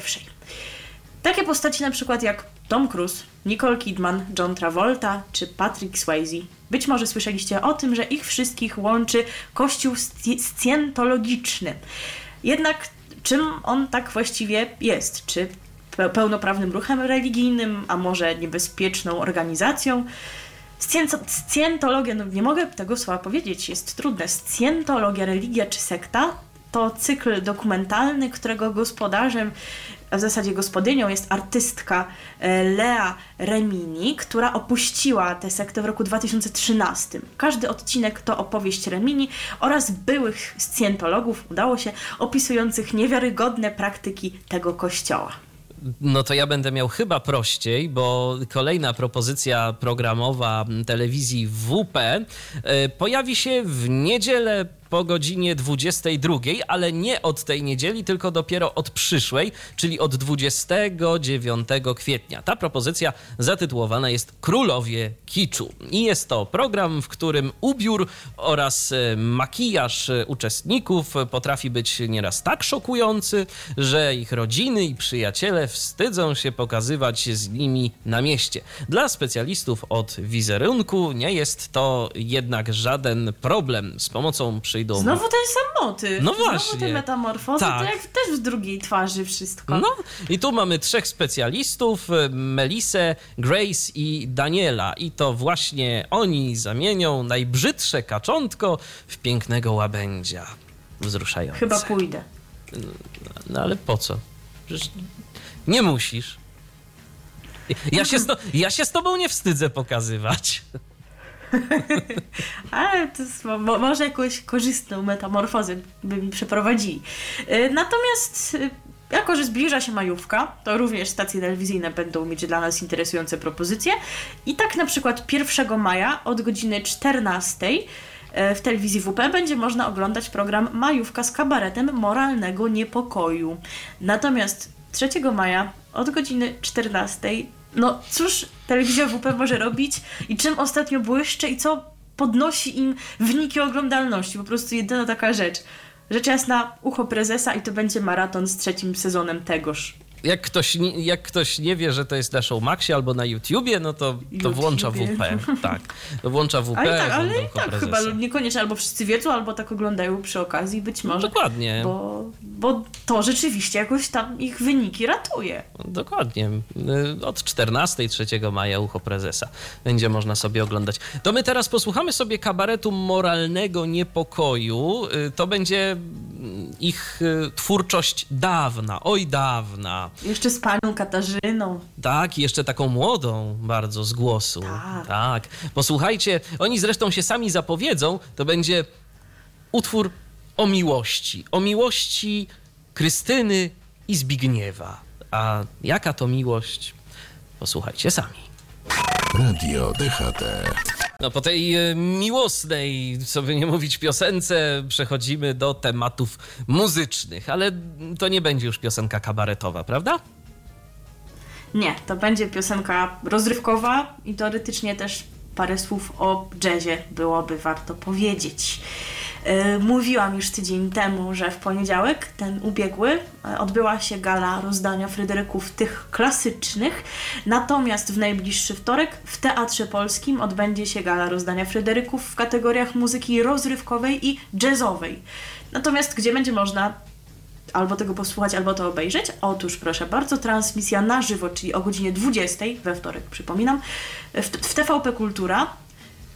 Takie postaci na przykład jak Tom Cruise, Nicole Kidman, John Travolta czy Patrick Swayze. Być może słyszeliście o tym, że ich wszystkich łączy kościół scjentologiczny. Jednak czym on tak właściwie jest? Czy pełnoprawnym ruchem religijnym, a może niebezpieczną organizacją? Scjentologia, no nie mogę tego słowa powiedzieć, jest trudne. Scjentologia, religia czy sekta to cykl dokumentalny, którego gospodarzem, a w zasadzie gospodynią, jest artystka Lea Remini, która opuściła tę sektę w roku 2013. Każdy odcinek to opowieść Remini oraz byłych scjentologów, udało się, opisujących niewiarygodne praktyki tego kościoła. No to ja będę miał chyba prościej, bo kolejna propozycja programowa telewizji WP pojawi się w niedzielę po godzinie 22, ale nie od tej niedzieli, tylko dopiero od przyszłej, czyli od 29 kwietnia. Ta propozycja zatytułowana jest Królowie Kiczu i jest to program, w którym ubiór oraz makijaż uczestników potrafi być nieraz tak szokujący, że ich rodziny i przyjaciele wstydzą się pokazywać z nimi na mieście. Dla specjalistów od wizerunku nie jest to jednak żaden problem. Z pomocą przyjdą... Znowu ten sam motyw. No właśnie. Znowu te metamorfozy, tak. To jak też w drugiej twarzy wszystko. No i tu mamy trzech specjalistów, Melisę, Grace i Daniela. I to właśnie oni zamienią najbrzydsze kaczątko w pięknego łabędzia. Wzruszające. Chyba pójdę. No ale po co? Przecież nie musisz. Ja się z tobą nie wstydzę pokazywać. Ale to jest, może jakąś korzystną metamorfozę by mi przeprowadzili. Natomiast jako, że zbliża się majówka, to również stacje telewizyjne będą mieć dla nas interesujące propozycje. I tak na przykład 1 maja od godziny 14 w telewizji WP będzie można oglądać program Majówka z kabaretem moralnego niepokoju. Natomiast 3 maja od godziny 14. No cóż telewizja WP może robić i czym ostatnio błyszczy i co podnosi im wyniki oglądalności. Po prostu jedyna taka rzecz. Rzecz jasna, ucho prezesa i to będzie maraton z 3 sezonem tegoż. Jak ktoś nie wie, że to jest na Showmaxie albo na YouTubie, no to włącza WP. Tak, to włącza WP. Ale i tak prezesa. Chyba niekoniecznie albo wszyscy wiedzą, albo tak oglądają przy okazji, być może. No, dokładnie. Bo to rzeczywiście jakoś tam ich wyniki ratuje. Dokładnie. Od 14 3 maja ucho prezesa będzie można sobie oglądać. To my teraz posłuchamy sobie kabaretu moralnego niepokoju. To będzie ich twórczość dawna, oj dawna. Jeszcze z panią Katarzyną. Tak, jeszcze taką młodą bardzo z głosu. Tak. Posłuchajcie, oni zresztą się sami zapowiedzą, to będzie utwór o miłości. O miłości Krystyny i Zbigniewa. A jaka to miłość? Posłuchajcie sami. Radio DHT. No po tej miłosnej, co by nie mówić, piosence przechodzimy do tematów muzycznych, ale to nie będzie już piosenka kabaretowa, prawda? Nie, to będzie piosenka rozrywkowa i teoretycznie też parę słów o jazzie byłoby warto powiedzieć. Mówiłam już tydzień temu, że w poniedziałek, ten ubiegły, odbyła się gala rozdania Fryderyków tych klasycznych, natomiast w najbliższy wtorek w Teatrze Polskim odbędzie się gala rozdania Fryderyków w kategoriach muzyki rozrywkowej i jazzowej. Natomiast gdzie będzie można albo tego posłuchać, albo to obejrzeć? Otóż proszę bardzo, transmisja na żywo, czyli o godzinie 20 we wtorek, przypominam, w TVP Kultura,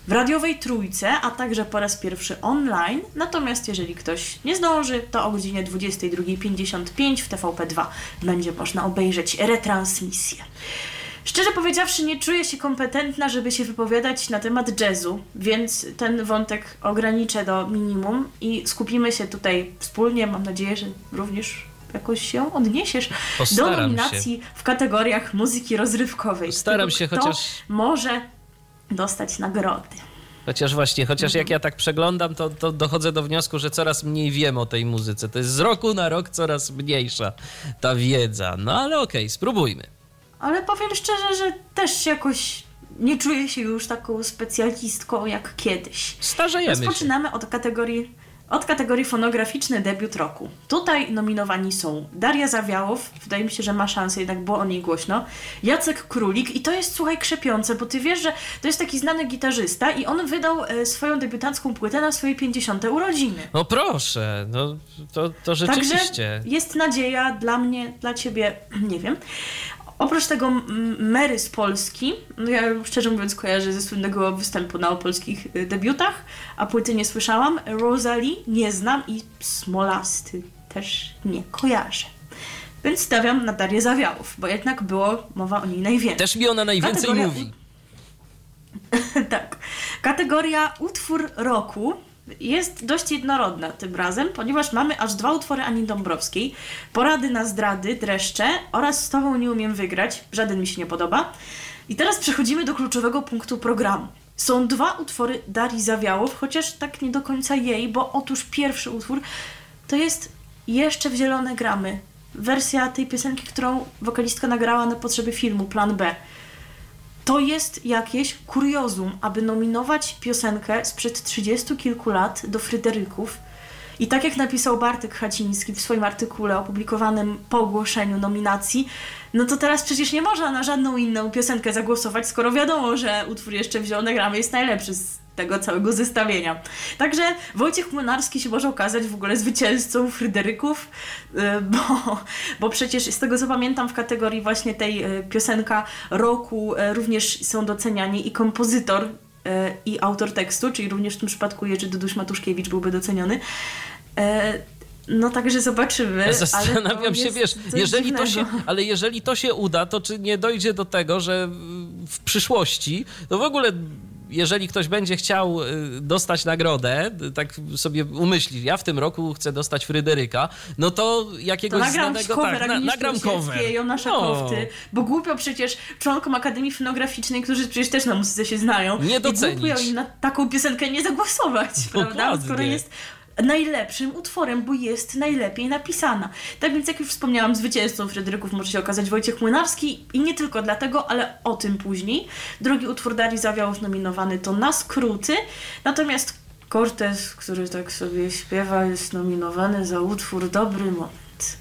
w radiowej trójce, a także po raz pierwszy online. Natomiast jeżeli ktoś nie zdąży, to o godzinie 22.55 w TVP2 będzie można obejrzeć retransmisję. Szczerze powiedziawszy, nie czuję się kompetentna, żeby się wypowiadać na temat jazzu, więc ten wątek ograniczę do minimum i skupimy się tutaj wspólnie, mam nadzieję, że również jakoś się odniesiesz. Postaram do nominacji się w kategoriach muzyki rozrywkowej. Staram się, chociaż... może dostać nagrody. Chociaż jak ja tak przeglądam, to dochodzę do wniosku, że coraz mniej wiem o tej muzyce. To jest z roku na rok coraz mniejsza ta wiedza. No ale okej, spróbujmy. Ale powiem szczerze, że też jakoś nie czuję się już taką specjalistką jak kiedyś. Starzejemy się. Rozpoczynamy od kategorii fonograficzny debiut roku. Tutaj nominowani są Daria Zawiałow, wydaje mi się, że ma szansę, jednak było o niej głośno, Jacek Królik i to jest, słuchaj, krzepiące, bo ty wiesz, że to jest taki znany gitarzysta i on wydał swoją debiutancką płytę na swoje 50. urodziny. No proszę, no to rzeczywiście. Także jest nadzieja dla mnie, dla ciebie, nie wiem. Oprócz tego Mary z Polski, no ja szczerze mówiąc kojarzę ze słynnego występu na opolskich debiutach, a płyty nie słyszałam. Rosalie nie znam i Smolasty też nie kojarzę. Więc stawiam na Darię Zawiałow, bo jednak było mowa o niej najwięcej. Też mi ona najwięcej mówi. Tak. Kategoria utwór roku jest dość jednorodna tym razem, ponieważ mamy aż 2 utwory Ani Dąbrowskiej, Porady na zdrady, Dreszcze oraz Z tobą nie umiem wygrać, żaden mi się nie podoba. I teraz przechodzimy do kluczowego punktu programu. Są dwa utwory Darii Zawiałow, chociaż tak nie do końca jej, bo otóż pierwszy utwór to jest Jeszcze w zielone gramy. Wersja tej piosenki, którą wokalistka nagrała na potrzeby filmu Plan B. To jest jakieś kuriozum, aby nominować piosenkę sprzed 30 kilku lat do Fryderyków. I tak jak napisał Bartek Chaciński w swoim artykule opublikowanym po ogłoszeniu nominacji, no to teraz przecież nie można na żadną inną piosenkę zagłosować, skoro wiadomo, że utwór Jeszcze w zielone gramy jest najlepszy z tego całego zestawienia. Także Wojciech Młynarski się może okazać w ogóle zwycięzcą Fryderyków, bo przecież z tego co pamiętam w kategorii właśnie tej piosenka roku również są doceniani i kompozytor, i autor tekstu, czyli również w tym przypadku Jerzy Duduś Matuszkiewicz byłby doceniony. No także zobaczymy. Ja zastanawiam się, wiesz, jeżeli to się uda, to czy nie dojdzie do tego, że w przyszłości, to w ogóle jeżeli ktoś będzie chciał dostać nagrodę, tak sobie umyślisz, ja w tym roku chcę dostać Fryderyka, no to jakiegoś to znanego... nagram cover. Jona Szakowty, no. Bo głupio przecież członkom Akademii Fonograficznej, którzy przecież też na muzyce się znają, nie docenić. Głupio im na taką piosenkę nie zagłosować, dokładnie. Prawda? Skoro jest najlepszym utworem, bo jest najlepiej napisana. Tak więc, jak już wspomniałam, zwycięzcą Fryderyków może się okazać Wojciech Młynarski i nie tylko dlatego, ale o tym później. Drugi utwór Darii Zawiałow nominowany to Na skróty, natomiast Cortez, który tak sobie śpiewa, jest nominowany za utwór Dobry moment.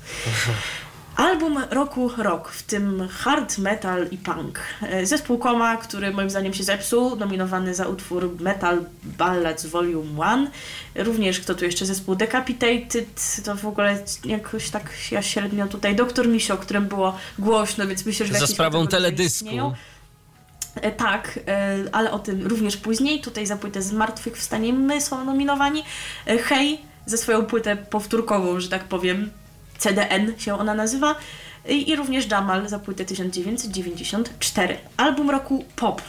Album roku rock, w tym hard metal i punk. Zespół Koma, który moim zdaniem się zepsuł, nominowany za utwór Metal Ballads Volume 1. Również kto tu jeszcze zespół Decapitated, to w ogóle jakoś tak ja średnio tutaj. Doktor Misio, o którym było głośno, więc myślę, że... Za sprawą teledysku. Tak, ale o tym również później. Tutaj za płytę Zmartwychwstanie my są nominowani. Hej, ze swoją płytę powtórkową, że tak powiem. CDN się ona nazywa, i również Jamal za płytę 1994. Album roku pop.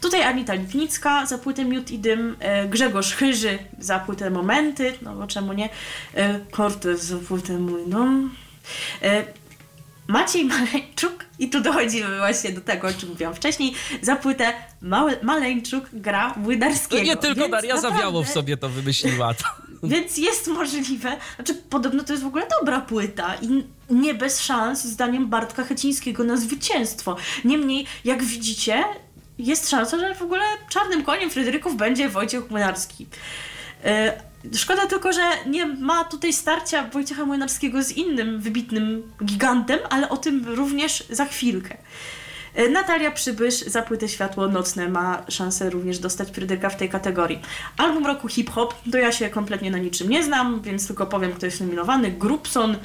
Tutaj Anita Lipnicka za płytę Miód i dym, Grzegorz Chyży za płytę Momenty, no bo czemu nie, Cortez za płytę Mój dom, Maciej Maleńczuk, i tu dochodzimy właśnie do tego, o czym mówiłam wcześniej, za płytę Maleńczuk gra Młynarskiego. No nie tylko więc Daria naprawdę... Zawiałow sobie to wymyśliła. Więc jest możliwe, znaczy podobno to jest w ogóle dobra płyta i nie bez szans zdaniem Bartka Checińskiego na zwycięstwo. Niemniej, jak widzicie, jest szansa, że w ogóle czarnym koniem Fryderyków będzie Wojciech Młynarski. Szkoda tylko, że nie ma tutaj starcia Wojciecha Młynarskiego z innym wybitnym gigantem, ale o tym również za chwilkę. Natalia Przybysz za płytę Światło nocne ma szansę również dostać Fryderyka w tej kategorii. Album roku hip-hop, to ja się kompletnie na niczym nie znam, więc tylko powiem, kto jest nominowany. Grubson,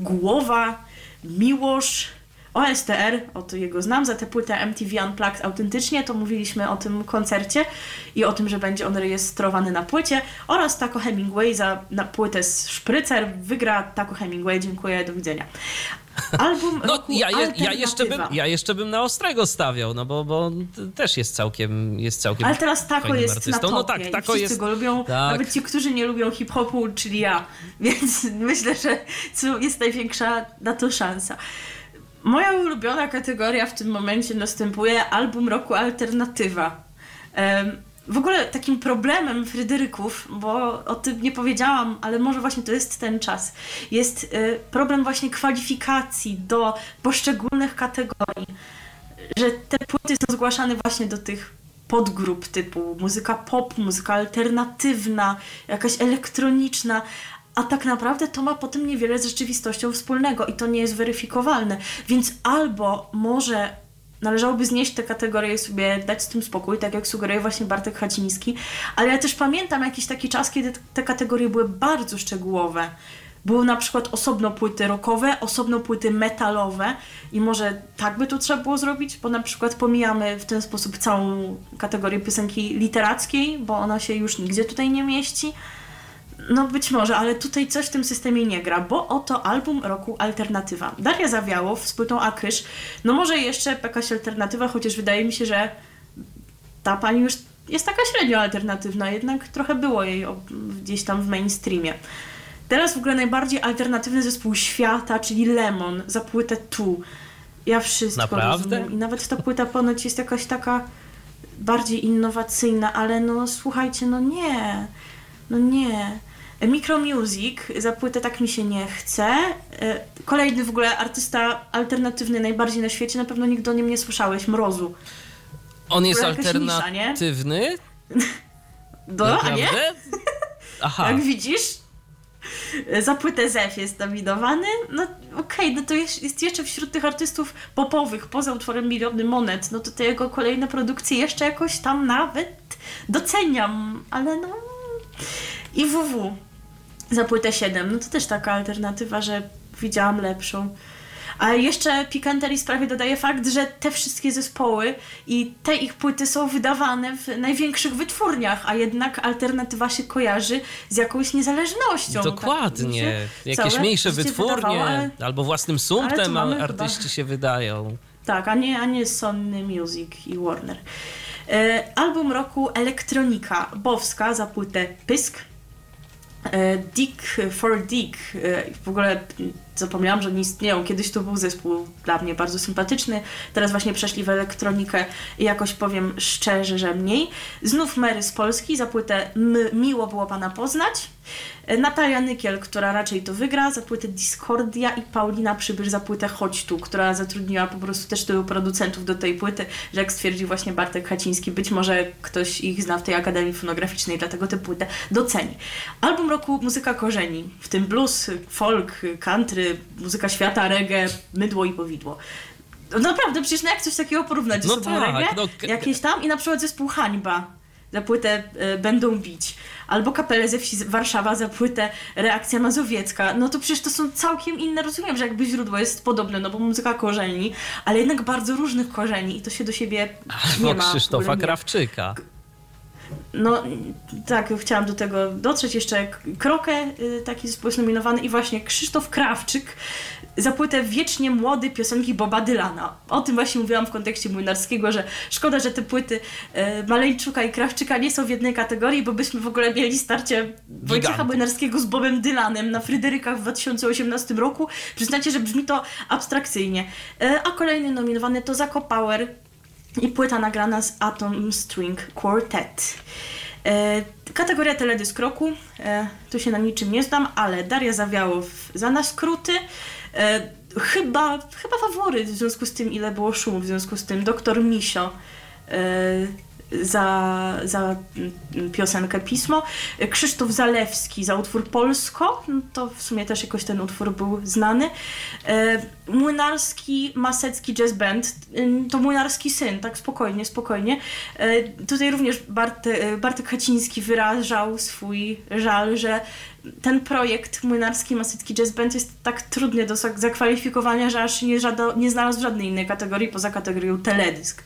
Głowa, Miłosz, OSTR, oto jego znam, za tę płytę MTV Unplugged autentycznie, to mówiliśmy o tym koncercie i o tym, że będzie on rejestrowany na płycie, oraz Taco Hemingway za na płytę z Szprycer, wygra Taco Hemingway, dziękuję, do widzenia. Album roku ja jeszcze bym na Ostrego stawiał, no bo też jest całkiem ale teraz Taco jest artystą. Na topie, no tak, Taco wszyscy jest... go lubią, tak. Nawet ci, którzy nie lubią hip-hopu, czyli ja, więc myślę, że jest największa na to szansa. Moja ulubiona kategoria w tym momencie następuje album roku Alternatywa. W ogóle takim problemem Fryderyków, bo o tym nie powiedziałam, ale może właśnie to jest ten czas, jest problem właśnie kwalifikacji do poszczególnych kategorii, że te płyty są zgłaszane właśnie do tych podgrup typu muzyka pop, muzyka alternatywna, jakaś elektroniczna, a tak naprawdę to ma potem niewiele z rzeczywistością wspólnego i to nie jest weryfikowalne. Więc albo może należałoby znieść tę kategorię i sobie dać z tym spokój, tak jak sugeruje właśnie Bartek Chaciński, ale ja też pamiętam jakiś taki czas, kiedy te kategorie były bardzo szczegółowe. Były na przykład osobno płyty rockowe, osobno płyty metalowe i może tak by to trzeba było zrobić, bo na przykład pomijamy w ten sposób całą kategorię piosenki literackiej, bo ona się już nigdzie tutaj nie mieści. No być może, ale tutaj coś w tym systemie nie gra, bo oto album roku Alternatywa. Daria Zawiałow z płytą Akysz, no może jeszcze jakaś alternatywa, chociaż wydaje mi się, że ta pani już jest taka średnio alternatywna, jednak trochę było jej gdzieś tam w mainstreamie. Teraz w ogóle najbardziej alternatywny zespół świata, czyli Lemon, za płytę Tu. Ja wszystko naprawdę rozumiem i nawet ta płyta ponoć jest jakaś taka... bardziej innowacyjna, ale no słuchajcie, no nie. Micromusic za płytę tak mi się nie chce. Kolejny w ogóle artysta alternatywny najbardziej na świecie, na pewno nigdy o nim nie słyszałeś, Mrozu. On jest alternatywny? Nisza, nie? A nie? Aha. Jak widzisz? Za płytę Zef jest nominowany. No okej, no to jest jeszcze wśród tych artystów popowych, poza utworem Miliony Monet, no to te jego kolejne produkcje jeszcze jakoś tam nawet doceniam, ale no... I WW za płytę 7, no to też taka alternatywa, że widziałam lepszą. A jeszcze pikanterii sprawie dodaje fakt, że te wszystkie zespoły i te ich płyty są wydawane w największych wytwórniach, a jednak alternatywa się kojarzy z jakąś niezależnością. Dokładnie. Tak, jakieś mniejsze wytwórnie wydawało, albo własnym sumptem artyści chyba się wydają. Tak, a nie Sony Music i Warner. Album roku Elektronika. Bowska za płytę Pysk. Dick for Dick. W ogóle zapomniałam, że oni istnieją. Kiedyś to był zespół dla mnie bardzo sympatyczny. Teraz właśnie przeszli w elektronikę i jakoś powiem szczerze, że mniej. Znów Mary z Polski za płytę Miło było Pana poznać. Natalia Nykiel, która raczej to wygra, za płytę Discordia i Paulina Przybysz za płytę Chodź tu, która zatrudniła po prostu też tylu producentów do tej płyty, że jak stwierdził właśnie Bartek Haciński, być może ktoś ich zna w tej Akademii Fonograficznej, dlatego tę płytę doceni. Album roku Muzyka Korzeni, w tym blues, folk, country, muzyka świata, reggae, mydło i powidło. Naprawdę, przecież jak coś takiego porównać ze sobą reggae, jakieś tam i na przykład zespół Hańba za płytę Będą bić, albo Kapelę ze wsi Warszawa za płytę Reakcja mazowiecka, no to przecież to są całkiem inne, rozumiem, że jakby źródło jest podobne, no bo muzyka korzeni, ale jednak bardzo różnych korzeni i to się do siebie nie ma. Krzysztofa Krawczyka. No tak, chciałam do tego dotrzeć, jeszcze Krokę, taki zespół nominowany i właśnie Krzysztof Krawczyk za płytę Wiecznie Młody piosenki Boba Dylana. O tym właśnie mówiłam w kontekście Młynarskiego, że szkoda, że te płyty Malejczuka i Krawczyka nie są w jednej kategorii, bo byśmy w ogóle mieli starcie Wojciecha Młynarskiego z Bobem Dylanem na Fryderykach w 2018 roku. Przyznacie, że brzmi to abstrakcyjnie. A kolejny nominowany to Zako Power i płyta nagrana z Atom String Quartet. Kategoria Teledysk Roku, tu się na niczym nie znam, ale Daria Zawiałow za Nas Kruty, chyba faworyt w związku z tym, ile było szumu w związku z tym, Doktor Misio za piosenkę Pismo, Krzysztof Zalewski za utwór Polsko, no to w sumie też jakoś ten utwór był znany, Młynarski Masecki Jazz Band, to Młynarski syn, tak spokojnie. Tutaj również Bartek Haciński wyrażał swój żal, że ten projekt Młynarski Masecki Jazz Band jest tak trudny do zakwalifikowania, że aż nie znalazł żadnej innej kategorii poza kategorią teledysk.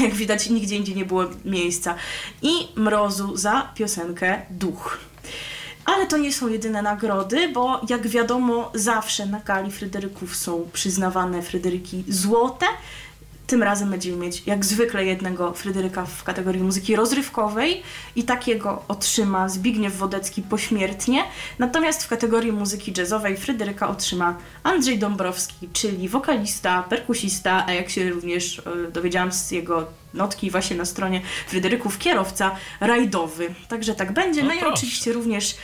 Jak widać, nigdzie indziej nie było miejsca. I Mrozu za piosenkę Duch. Ale to nie są jedyne nagrody, bo jak wiadomo, zawsze na gali Fryderyków są przyznawane Fryderyki złote. Tym razem będziemy mieć jak zwykle jednego Fryderyka w kategorii muzyki rozrywkowej i takiego otrzyma Zbigniew Wodecki pośmiertnie. Natomiast w kategorii muzyki jazzowej Fryderyka otrzyma Andrzej Dąbrowski, czyli wokalista, perkusista, a jak się również dowiedziałam z jego notki właśnie na stronie Fryderyków, kierowca rajdowy. Także tak będzie. No i oczywiście również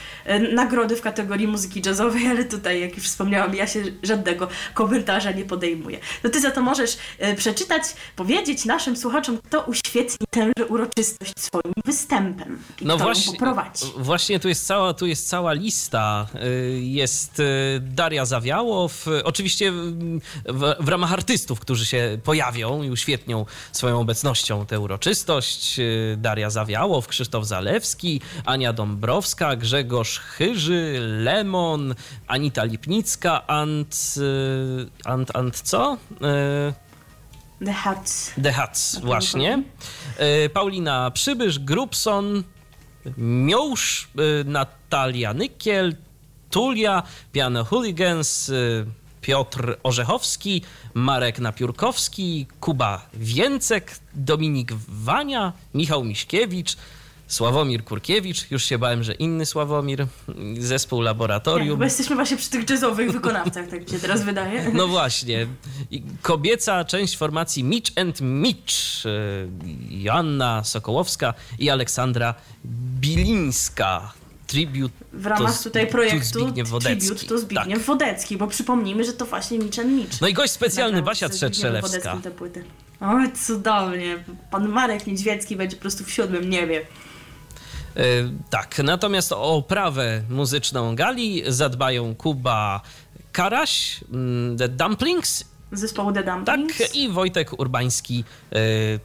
nagrody w kategorii muzyki jazzowej, ale tutaj, jak już wspomniałam, ja się żadnego komentarza nie podejmuję. No ty za to możesz przeczytać, powiedzieć naszym słuchaczom, kto uświetni tę uroczystość swoim występem. No właśnie tu jest cała lista. Jest Daria Zawiałow, oczywiście w ramach artystów, którzy się pojawią i uświetnią swoją obecność tę uroczystość, Daria Zawiałow, Krzysztof Zalewski, Ania Dąbrowska, Grzegorz Chyży, Lemon, Anita Lipnicka, co? The Hats, właśnie. Paulina Przybysz, Grubson, Miąż, Natalia Nykiel, Tulia, Piano Hooligans, Piotr Orzechowski, Marek Napiórkowski, Kuba Więcek, Dominik Wania, Michał Miśkiewicz, Sławomir Kurkiewicz, już się bałem, że inny Sławomir, zespół Laboratorium. Nie, bo jesteśmy właśnie przy tych jazzowych wykonawcach, tak mi się teraz wydaje. No właśnie. Kobieca część formacji Mitch and Mitch, Joanna Sokołowska i Aleksandra Bilińska. Tribute w ramach tutaj projektu Tribute to Zbigniew tak. Wodecki, bo przypomnijmy, że to właśnie Mitch and Mitch. No i gość specjalny Basia Trzecelewska. Oj, cudownie. Pan Marek Niedźwiecki będzie po prostu w siódmym niebie. Tak, natomiast o oprawę muzyczną gali zadbają Kuba Karaś, The Dumplings. Zespołu The Dumplings. Tak, i Wojtek Urbański,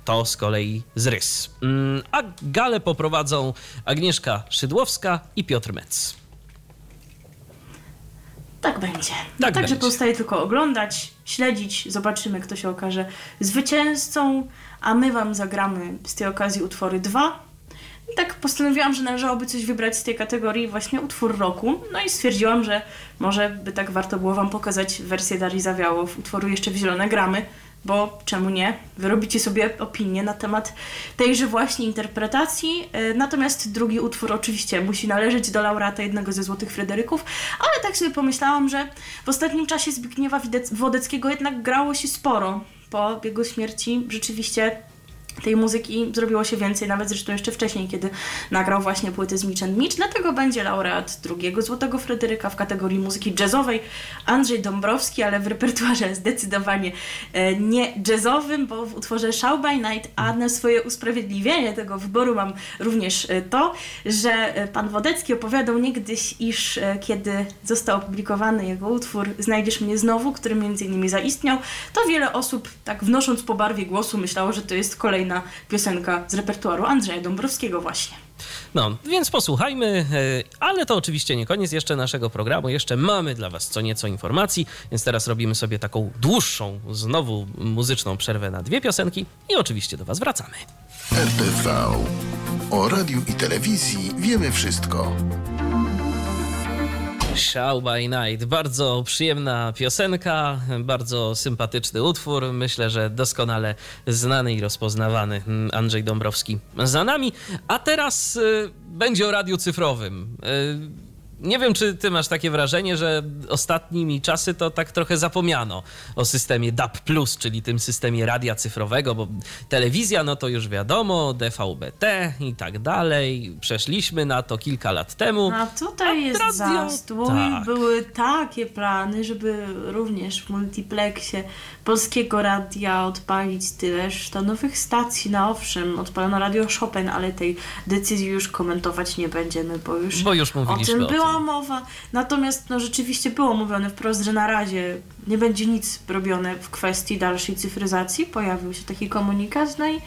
to z kolei z Rys. A galę poprowadzą Agnieszka Szydłowska i Piotr Mec. Tak będzie. Tak Także będzie. Pozostaje tylko oglądać, śledzić, zobaczymy, kto się okaże zwycięzcą, a my wam zagramy z tej okazji utwory 2. Tak postanowiłam, że należałoby coś wybrać z tej kategorii właśnie utwór roku. No i stwierdziłam, że może by tak warto było wam pokazać wersję Darii Zawiałow utworu Jeszcze w zielone gramy, bo czemu nie? Wy robicie sobie opinię na temat tejże właśnie interpretacji. Natomiast drugi utwór oczywiście musi należeć do laureata jednego ze Złotych Fryderyków, ale tak sobie pomyślałam, że w ostatnim czasie Zbigniewa Wodeckiego jednak grało się sporo. Po jego śmierci rzeczywiście tej muzyki zrobiło się więcej, nawet zresztą jeszcze wcześniej, kiedy nagrał właśnie płyty z Mitch and Mitch, dlatego będzie laureat drugiego Złotego Fryderyka w kategorii muzyki jazzowej Andrzej Dąbrowski, ale w repertuarze zdecydowanie nie jazzowym, bo w utworze Shout by Night, a na swoje usprawiedliwienie tego wyboru mam również to, że pan Wodecki opowiadał niegdyś, iż kiedy został opublikowany jego utwór Znajdziesz mnie znowu, który między innymi zaistniał, to wiele osób, tak wnosząc po barwie głosu, myślało, że to jest kolejny na piosenka z repertuaru Andrzeja Dąbrowskiego właśnie. No, więc posłuchajmy, ale to oczywiście nie koniec jeszcze naszego programu, jeszcze mamy dla was co nieco informacji, więc teraz robimy sobie taką dłuższą, znowu muzyczną przerwę na 2 piosenki i oczywiście do was wracamy. RTV. O radiu i telewizji wiemy wszystko. Shout by Night. Bardzo przyjemna piosenka, bardzo sympatyczny utwór. Myślę, że doskonale znany i rozpoznawany Andrzej Dąbrowski za nami. A teraz będzie o radiu cyfrowym. Nie wiem, czy ty masz takie wrażenie, że ostatnimi czasy to tak trochę zapomniano o systemie DAB+, czyli tym systemie radia cyfrowego, bo telewizja, no to już wiadomo, DVB-T i tak dalej. Przeszliśmy na to kilka lat temu. A tutaj jest radio... zastój. Tak. Były takie plany, żeby również w multipleksie Polskiego Radia odpalić tyleż to nowych stacji. No owszem, odpalono Radio Chopin, ale tej decyzji już komentować nie będziemy, bo już mówiliśmy o tym. Była mowa, natomiast no, rzeczywiście było mówione wprost, że na razie nie będzie nic robione w kwestii dalszej cyfryzacji. Pojawił się taki komunikat, no i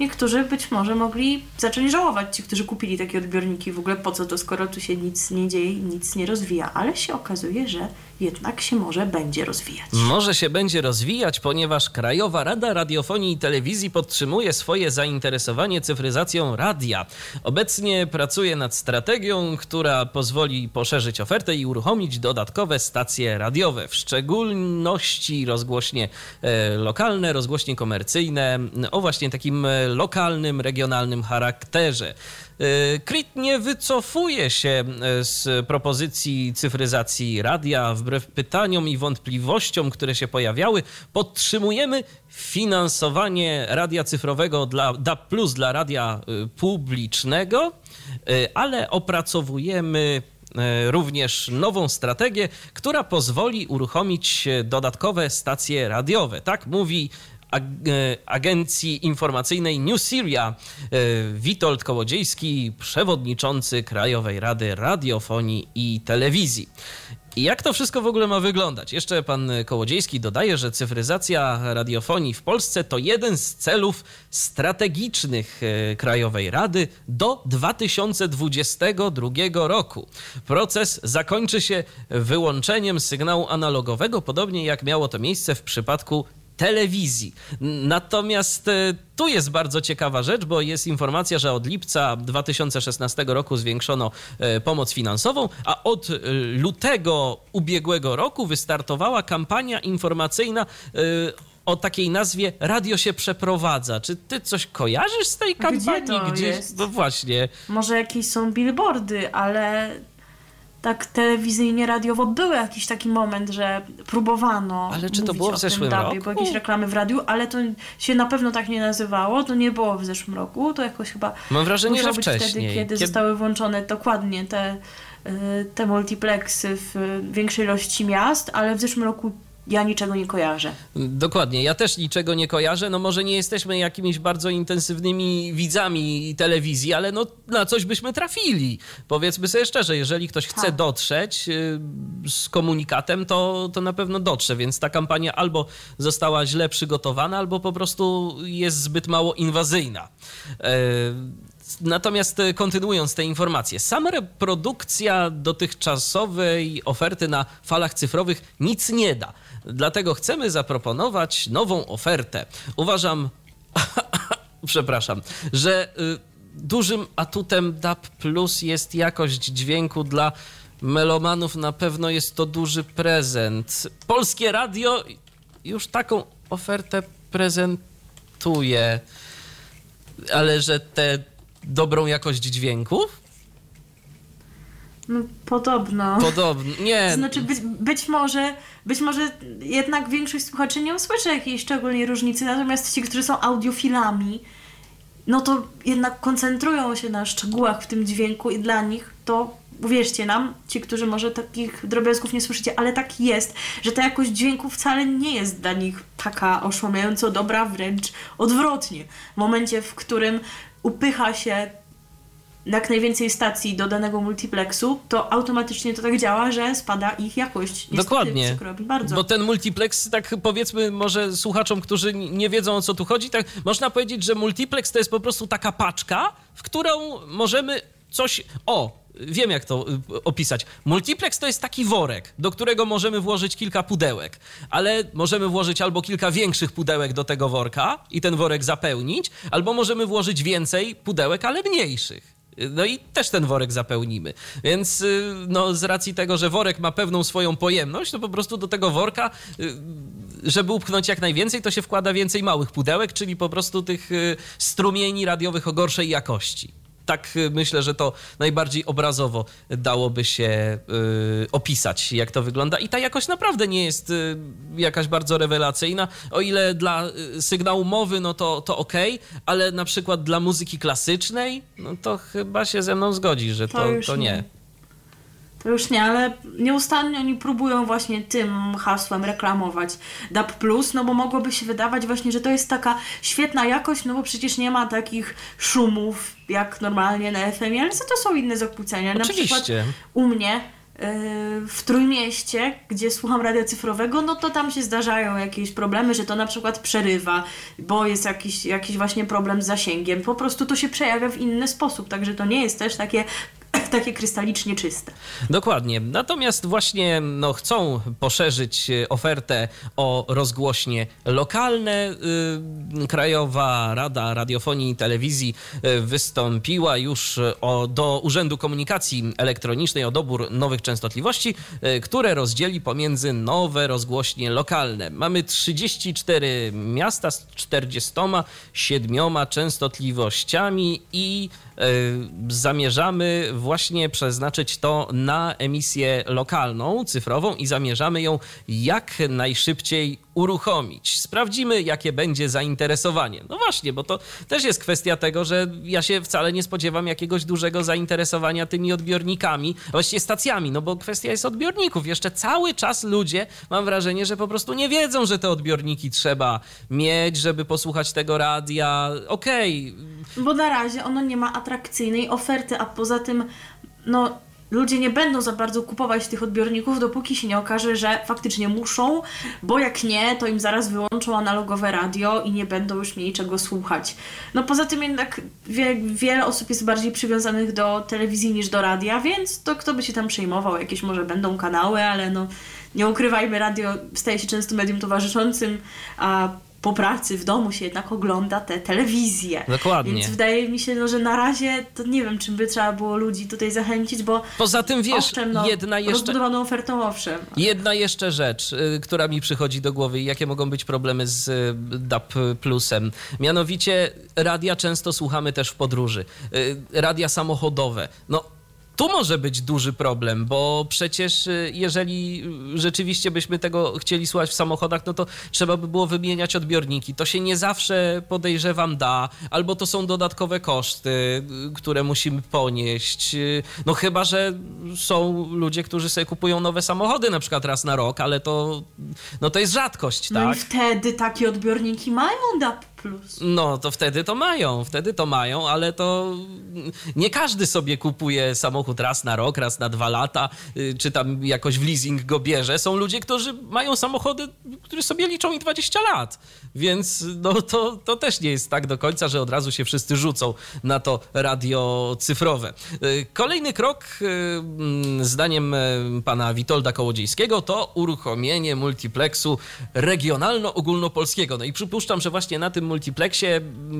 niektórzy być może mogli zacząć żałować, ci, którzy kupili takie odbiorniki, w ogóle po co to, skoro tu się nic nie dzieje, nic nie rozwija, ale się okazuje, że jednak się może będzie rozwijać. Może się będzie rozwijać, ponieważ Krajowa Rada Radiofonii i Telewizji podtrzymuje swoje zainteresowanie cyfryzacją radia. Obecnie pracuje nad strategią, która pozwoli poszerzyć ofertę i uruchomić dodatkowe stacje radiowe, w szczególności rozgłośnie lokalne, rozgłośnie komercyjne, o właśnie takim lokalnym, regionalnym charakterze. KRIT nie wycofuje się z propozycji cyfryzacji radia. Wbrew pytaniom i wątpliwościom, które się pojawiały, podtrzymujemy finansowanie radia cyfrowego dla DAB+, dla radia publicznego, ale opracowujemy również nową strategię, która pozwoli uruchomić dodatkowe stacje radiowe. Tak mówi agencji informacyjnej New Syria Witold Kołodziejski, przewodniczący Krajowej Rady Radiofonii i Telewizji. I jak to wszystko w ogóle ma wyglądać? Jeszcze pan Kołodziejski dodaje, że cyfryzacja radiofonii w Polsce to jeden z celów strategicznych Krajowej Rady do 2022 roku. Proces zakończy się wyłączeniem sygnału analogowego, podobnie jak miało to miejsce w przypadku telewizji. Natomiast tu jest bardzo ciekawa rzecz, bo jest informacja, że od lipca 2016 roku zwiększono pomoc finansową, a od lutego ubiegłego roku wystartowała kampania informacyjna o takiej nazwie Radio się przeprowadza. Czy ty coś kojarzysz z tej kampanii? Gdzie to jest? No właśnie. Może jakieś są billboardy, ale tak telewizyjnie, radiowo był jakiś taki moment, że próbowano. Ale czy to było w zeszłym roku? Były jakieś reklamy w radiu, ale to się na pewno tak nie nazywało. To nie było w zeszłym roku. To jakoś chyba. Mam wrażenie, że wcześniej. Wtedy, kiedy zostały włączone dokładnie te multiplexy w większej ilości miast, ale w zeszłym roku ja niczego nie kojarzę. Dokładnie, ja też niczego nie kojarzę. No może nie jesteśmy jakimiś bardzo intensywnymi widzami telewizji, ale no na coś byśmy trafili. Powiedzmy sobie szczerze, jeżeli ktoś chce dotrzeć z komunikatem, to na pewno dotrze, więc ta kampania albo została źle przygotowana, albo po prostu jest zbyt mało inwazyjna. Natomiast kontynuując te informacje, sama reprodukcja dotychczasowej oferty na falach cyfrowych nic nie da. Dlatego chcemy zaproponować nową ofertę. Uważam, przepraszam, że dużym atutem DAB+ jest jakość dźwięku dla melomanów. Na pewno jest to duży prezent. Polskie Radio już taką ofertę prezentuje, ale że dobrą jakość dźwięku? No, podobno. Podobno, nie. To znaczy być może jednak większość słuchaczy nie usłyszy jakiejś szczególnej różnicy, natomiast ci, którzy są audiofilami, no to jednak koncentrują się na szczegółach w tym dźwięku i dla nich to, uwierzcie nam, ci, którzy może takich drobiazgów nie słyszycie, ale tak jest, że ta jakość dźwięku wcale nie jest dla nich taka oszłamiająco dobra, wręcz odwrotnie. W momencie, w którym upycha się jak najwięcej stacji do danego multiplexu, to automatycznie to tak działa, że spada ich jakość. Niestety, dokładnie. Przykro robi bardzo. Bo ten multiplex, tak powiedzmy może słuchaczom, którzy nie wiedzą o co tu chodzi, tak można powiedzieć, że multiplex to jest po prostu taka paczka, w którą możemy coś... Wiem, jak to opisać. Multiplex to jest taki worek, do którego możemy włożyć kilka pudełek, ale możemy włożyć albo kilka większych pudełek do tego worka i ten worek zapełnić, albo możemy włożyć więcej pudełek, ale mniejszych. No i też ten worek zapełnimy. Więc no, z racji tego, że worek ma pewną swoją pojemność, to po prostu do tego worka, żeby upchnąć jak najwięcej, to się wkłada więcej małych pudełek, czyli po prostu tych strumieni radiowych o gorszej jakości. Tak myślę, że to najbardziej obrazowo dałoby się opisać, jak to wygląda. I ta jakość naprawdę nie jest jakaś bardzo rewelacyjna. O ile dla sygnału mowy, no to okej, ale na przykład dla muzyki klasycznej, no to chyba się ze mną zgodzi, że to nie. To już nie, ale nieustannie oni próbują właśnie tym hasłem reklamować DAB+, no bo mogłoby się wydawać właśnie, że to jest taka świetna jakość, no bo przecież nie ma takich szumów jak normalnie na FM, ale co to są inne zakłócenia? Oczywiście. Na przykład u mnie w Trójmieście, gdzie słucham radia cyfrowego, no to tam się zdarzają jakieś problemy, że to na przykład przerywa, bo jest jakiś właśnie problem z zasięgiem. Po prostu to się przejawia w inny sposób, także to nie jest też takie krystalicznie czyste. Dokładnie. Natomiast właśnie chcą poszerzyć ofertę o rozgłośnie lokalne. Krajowa Rada Radiofonii i Telewizji wystąpiła już do Urzędu Komunikacji Elektronicznej o dobór nowych częstotliwości, które rozdzieli pomiędzy nowe rozgłośnie lokalne. Mamy 34 miasta z 47 częstotliwościami i zamierzamy właśnie przeznaczyć to na emisję lokalną, cyfrową i zamierzamy ją jak najszybciej uruchomić. Sprawdzimy, jakie będzie zainteresowanie. No właśnie, bo to też jest kwestia tego, że ja się wcale nie spodziewam jakiegoś dużego zainteresowania tymi odbiornikami, a właściwie stacjami, no bo kwestia jest odbiorników. Jeszcze cały czas ludzie, mam wrażenie, że po prostu nie wiedzą, że te odbiorniki trzeba mieć, żeby posłuchać tego radia. Okej. Bo na razie ono nie ma atrakcyjnej oferty, a poza tym ludzie nie będą za bardzo kupować tych odbiorników, dopóki się nie okaże, że faktycznie muszą, bo jak nie, to im zaraz wyłączą analogowe radio i nie będą już mieli czego słuchać. Poza tym jednak wiele osób jest bardziej przywiązanych do telewizji niż do radia, więc to kto by się tam przejmował? Jakieś może będą kanały, ale nie ukrywajmy, radio staje się często medium towarzyszącym, a po pracy, w domu się jednak ogląda tę telewizję. Dokładnie. Więc wydaje mi się, no, że na razie to nie wiem, czym by trzeba było ludzi tutaj zachęcić, bo poza tym, wiesz, owszem, no, jedna jeszcze... rozbudowaną ofertą, owszem. Jedna jeszcze rzecz, która mi przychodzi do głowy i jakie mogą być problemy z DAB+. Mianowicie radia często słuchamy też w podróży. Radia samochodowe. No, tu może być duży problem, bo przecież jeżeli rzeczywiście byśmy tego chcieli słuchać w samochodach, no to trzeba by było wymieniać odbiorniki. To się nie zawsze, podejrzewam, da, albo to są dodatkowe koszty, które musimy ponieść. No chyba że są ludzie, którzy sobie kupują nowe samochody na przykład raz na rok, ale to, no to jest rzadkość, tak? No i wtedy takie odbiorniki mają DAB+. No to wtedy to mają, ale to nie każdy sobie kupuje samochód raz na rok, raz na 2 lata, czy tam jakoś w leasing go bierze. Są ludzie, którzy mają samochody, które sobie liczą i 20 lat, więc no to też nie jest tak do końca, że od razu się wszyscy rzucą na to radio cyfrowe. Kolejny krok, zdaniem pana Witolda Kołodziejskiego, to uruchomienie multipleksu regionalno-ogólnopolskiego. No i przypuszczam, że właśnie na tym multipleksie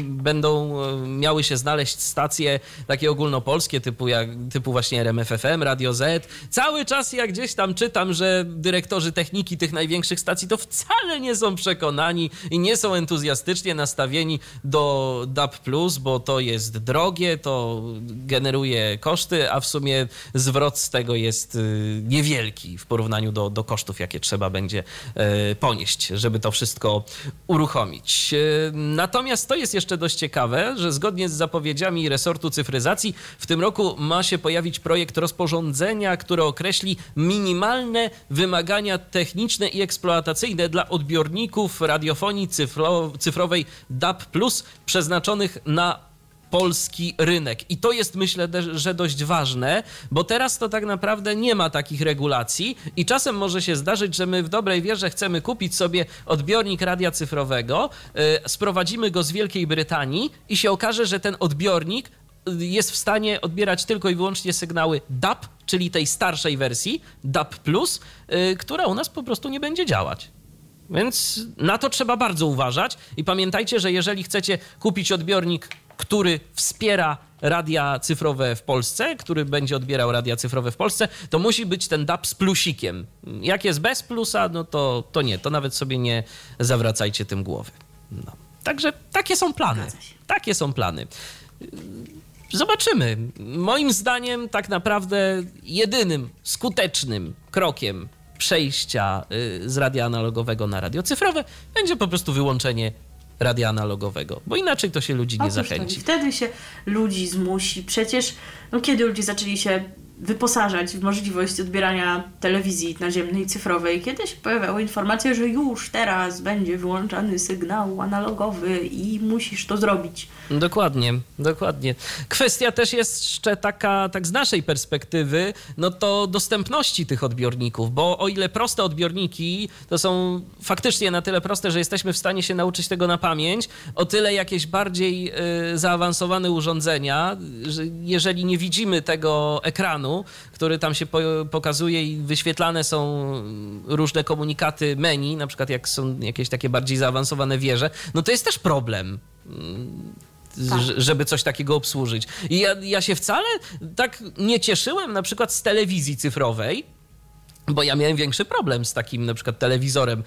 będą miały się znaleźć stacje takie ogólnopolskie typu właśnie RMF FM, Radio Zet. Cały czas ja gdzieś tam czytam, że dyrektorzy techniki tych największych stacji to wcale nie są przekonani i nie są entuzjastycznie nastawieni do DAB+, bo to jest drogie, to generuje koszty, a w sumie zwrot z tego jest niewielki w porównaniu do kosztów, jakie trzeba będzie ponieść, żeby to wszystko uruchomić. Natomiast to jest jeszcze dość ciekawe, że zgodnie z zapowiedziami resortu cyfryzacji w tym roku ma się pojawić projekt rozporządzenia, które określi minimalne wymagania techniczne i eksploatacyjne dla odbiorników radiofonii cyfrowej DAB+, przeznaczonych na polski rynek. I to jest, myślę, że dość ważne, bo teraz to tak naprawdę nie ma takich regulacji i czasem może się zdarzyć, że my w dobrej wierze chcemy kupić sobie odbiornik radia cyfrowego, sprowadzimy go z Wielkiej Brytanii i się okaże, że ten odbiornik jest w stanie odbierać tylko i wyłącznie sygnały DAB, czyli tej starszej wersji, DAB+, która u nas po prostu nie będzie działać. Więc na to trzeba bardzo uważać i pamiętajcie, że jeżeli chcecie kupić odbiornik, który wspiera radia cyfrowe w Polsce, który będzie odbierał radia cyfrowe w Polsce, to musi być ten DAB z plusikiem. Jak jest bez plusa, no to nie, to nawet sobie nie zawracajcie tym głowy. No. Także takie są plany. Takie są plany. Zobaczymy. Moim zdaniem tak naprawdę jedynym skutecznym krokiem przejścia z radia analogowego na radio cyfrowe będzie po prostu wyłączenie radia analogowego, bo inaczej to się ludzi nie zachęci. Wtedy się ludzi zmusi. Przecież no, kiedy ludzie zaczęli się wyposażać w możliwość odbierania telewizji naziemnej, cyfrowej, kiedy się pojawiały informacje, że już teraz będzie wyłączany sygnał analogowy i musisz to zrobić. Dokładnie. Kwestia też jest jeszcze taka, tak z naszej perspektywy, no to dostępności tych odbiorników, bo o ile proste odbiorniki to są faktycznie na tyle proste, że jesteśmy w stanie się nauczyć tego na pamięć, o tyle jakieś bardziej zaawansowane urządzenia, że jeżeli nie widzimy tego ekranu, który tam się pokazuje i wyświetlane są różne komunikaty menu, na przykład jak są jakieś takie bardziej zaawansowane wieże, no to jest też problem, tak, żeby coś takiego obsłużyć. I ja się wcale tak nie cieszyłem na przykład z telewizji cyfrowej, bo ja miałem większy problem z takim na przykład telewizorem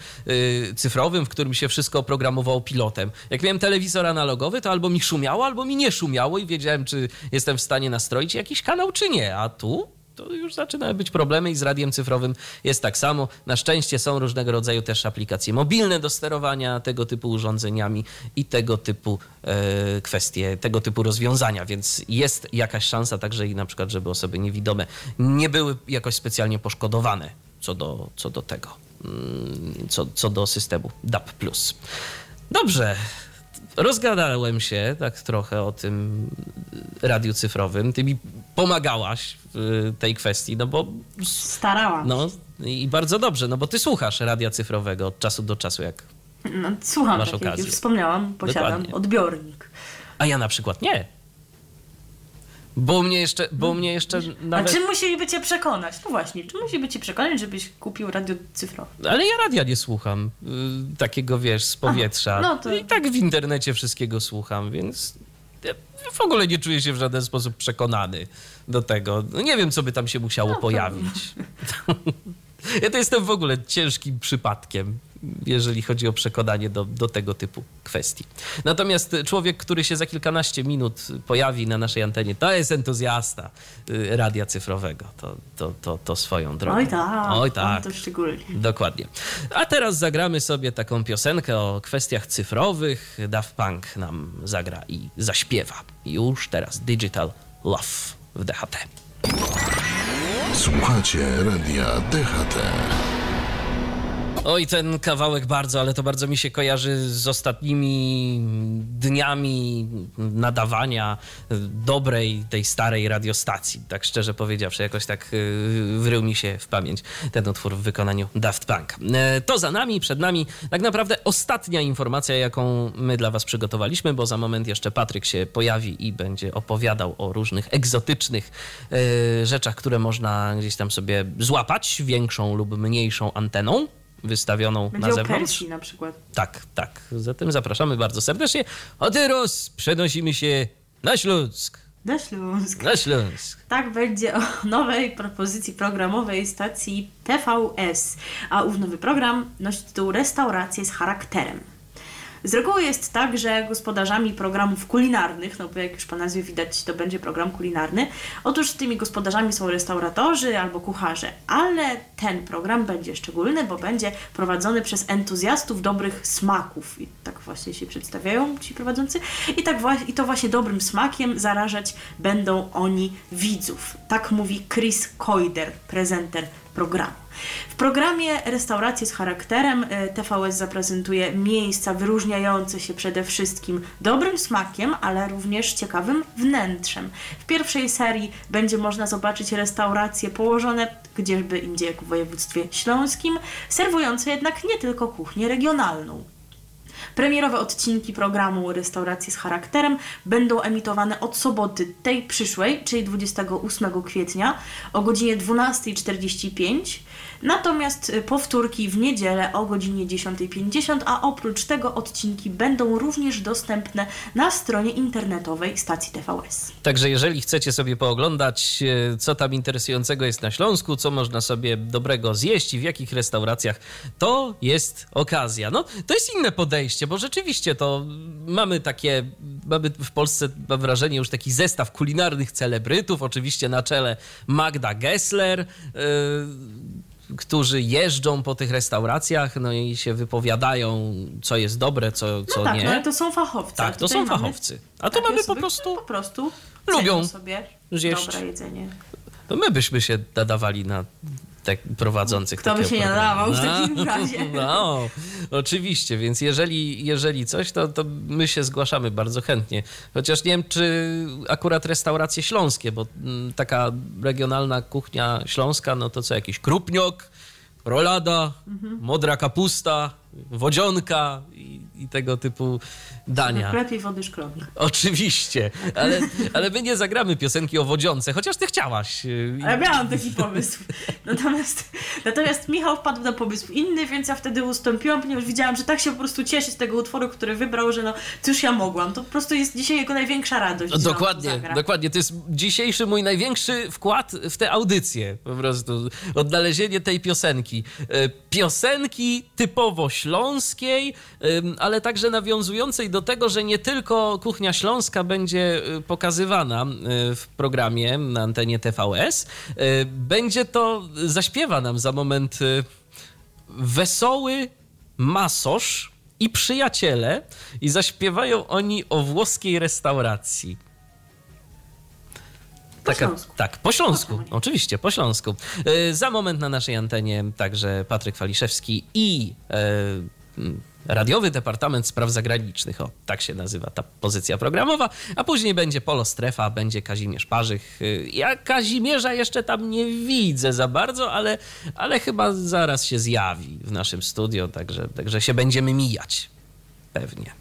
cyfrowym, w którym się wszystko oprogramowało pilotem. Jak miałem telewizor analogowy, to albo mi szumiało, albo mi nie szumiało i wiedziałem, czy jestem w stanie nastroić jakiś kanał, czy nie. A tu to już zaczynają być problemy i z radiem cyfrowym jest tak samo. Na szczęście są różnego rodzaju też aplikacje mobilne do sterowania tego typu urządzeniami i tego typu kwestie, tego typu rozwiązania, więc jest jakaś szansa także i na przykład, żeby osoby niewidome nie były jakoś specjalnie poszkodowane co do tego, co do systemu DAB+. Dobrze. Rozgadałem się tak trochę o tym radiu cyfrowym. Ty mi pomagałaś w tej kwestii, no bo... Starałam. No i bardzo dobrze, no bo ty słuchasz radia cyfrowego od czasu do czasu, jak no, słucham, masz tak okazję. Jak już wspomniałam, posiadam odbiornik. A ja na przykład nie. Bo mnie jeszcze nawet... A czym musieliby cię przekonać? No właśnie, czym musieliby cię przekonać, żebyś kupił radio cyfrowe? Ale ja radia nie słucham. Takiego, wiesz, z powietrza. Aha, no to... I tak w internecie wszystkiego słucham, więc... W ogóle nie czuję się w żaden sposób przekonany do tego. No nie wiem, co by tam się musiało pojawić. Ja to jestem w ogóle ciężkim przypadkiem, jeżeli chodzi o przekonanie do tego typu kwestii. Natomiast człowiek, który się za kilkanaście minut pojawi na naszej antenie, to jest entuzjasta radia cyfrowego. To swoją drogą. Oj tak. To szczególnie. Dokładnie. A teraz zagramy sobie taką piosenkę o kwestiach cyfrowych. Daft Punk nam zagra i zaśpiewa. Już teraz Digital Love w DHT. Słuchajcie radia DHT. Oj, ten kawałek bardzo mi się kojarzy z ostatnimi dniami nadawania dobrej, tej starej radiostacji. Tak szczerze powiedziawszy, jakoś tak wrył mi się w pamięć ten utwór w wykonaniu Daft Punk. To za nami, przed nami tak naprawdę ostatnia informacja, jaką my dla was przygotowaliśmy, bo za moment jeszcze Patryk się pojawi i będzie opowiadał o różnych egzotycznych rzeczach, które można gdzieś tam sobie złapać większą lub mniejszą anteną wystawioną będzie na zewnątrz. Persji na przykład. Tak. Zatem zapraszamy bardzo serdecznie. A teraz przenosimy się na Śląsk. Na Śląsk. Tak, będzie o nowej propozycji programowej stacji TVS, a ów nowy program nosi tytuł Restauracje z charakterem. Z reguły jest tak, że gospodarzami programów kulinarnych, no bo jak już po nazwie widać, to będzie program kulinarny, otóż tymi gospodarzami są restauratorzy albo kucharze, ale ten program będzie szczególny, bo będzie prowadzony przez entuzjastów dobrych smaków. I tak właśnie się przedstawiają ci prowadzący. I to właśnie dobrym smakiem zarażać będą oni widzów. Tak mówi Chris Koider, prezenter programu. W programie Restauracje z charakterem TVS zaprezentuje miejsca wyróżniające się przede wszystkim dobrym smakiem, ale również ciekawym wnętrzem. W pierwszej serii będzie można zobaczyć restauracje położone gdzieby indziej jak w województwie śląskim, serwujące jednak nie tylko kuchnię regionalną. Premierowe odcinki programu Restauracje z charakterem będą emitowane od soboty tej przyszłej, czyli 28 kwietnia o godzinie 12:45, natomiast powtórki w niedzielę o godzinie 10:50, a oprócz tego odcinki będą również dostępne na stronie internetowej stacji TVS. Także jeżeli chcecie sobie pooglądać, co tam interesującego jest na Śląsku, co można sobie dobrego zjeść i w jakich restauracjach, to jest okazja. No, to jest inne podejście, bo rzeczywiście to mamy w Polsce, mam wrażenie, już taki zestaw kulinarnych celebrytów, oczywiście na czele Magda Gessler, którzy jeżdżą po tych restauracjach, no i się wypowiadają, co jest dobre, co nie. No ale to są fachowcy. Tak, to są fachowcy. A to mamy po prostu lubią sobie zjeść dobre jedzenie. No my byśmy się nadawali na tak prowadzących. Kto by się nie nadawał w takim razie? No, oczywiście, więc jeżeli coś, to my się zgłaszamy bardzo chętnie. Chociaż nie wiem, czy akurat restauracje śląskie, bo taka regionalna kuchnia śląska, no to co, jakiś krupniok, rolada, modra kapusta, wodzionka i tego typu dania. Lepiej wody szklanki. Oczywiście, ale my nie zagramy piosenki o wodzionce, chociaż ty chciałaś. Ja miałam taki pomysł. Natomiast Michał wpadł na pomysł inny, więc ja wtedy ustąpiłam, ponieważ widziałam, że tak się po prostu cieszy z tego utworu, który wybrał, że no cóż ja mogłam. To po prostu jest dzisiaj jego największa radość. No, dokładnie. To jest dzisiejszy mój największy wkład w tę audycję. Po prostu odnalezienie tej piosenki. Piosenki typowo śląskiej, ale także nawiązującej do tego, że nie tylko kuchnia śląska będzie pokazywana w programie na antenie TVS. Będzie to, zaśpiewa nam za moment wesoły masosz i przyjaciele i zaśpiewają oni o włoskiej restauracji. Po śląsku. Oczywiście, po śląsku. Za moment na naszej antenie także Patryk Waliszewski i Radiowy Departament Spraw Zagranicznych. O, tak się nazywa ta pozycja programowa. A później będzie Polostrefa, będzie Kazimierz Parzych. Ja Kazimierza jeszcze tam nie widzę za bardzo, ale chyba zaraz się zjawi w naszym studio, także się będziemy mijać. Pewnie.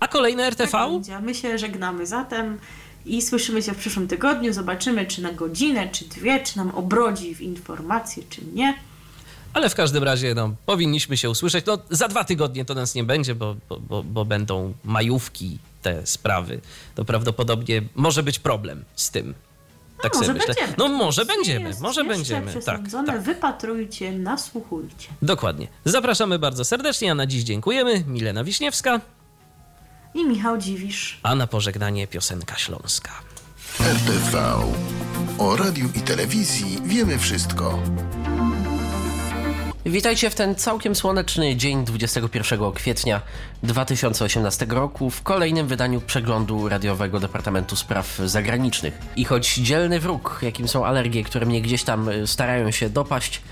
A kolejne RTV? Tak, my się żegnamy zatem. I słyszymy się w przyszłym tygodniu, zobaczymy czy na godzinę, czy dwie, czy nam obrodzi w informacje, czy nie. Ale w każdym razie powinniśmy się usłyszeć. Za 2 tygodnie to nas nie będzie, bo będą majówki, te sprawy. To prawdopodobnie może być problem z tym. Tak sobie myślę. Będziemy. Może będziemy. Tak. Wypatrujcie, nasłuchujcie. Dokładnie. Zapraszamy bardzo serdecznie, a na dziś dziękujemy. Milena Wiśniewska i Michał Dziwisz. A na pożegnanie piosenka śląska. RTV. O radiu i telewizji wiemy wszystko. Witajcie w ten całkiem słoneczny dzień 21 kwietnia 2018 roku w kolejnym wydaniu przeglądu radiowego Departamentu Spraw Zagranicznych. I choć dzielny wróg, jakim są alergie, które mnie gdzieś tam starają się dopaść,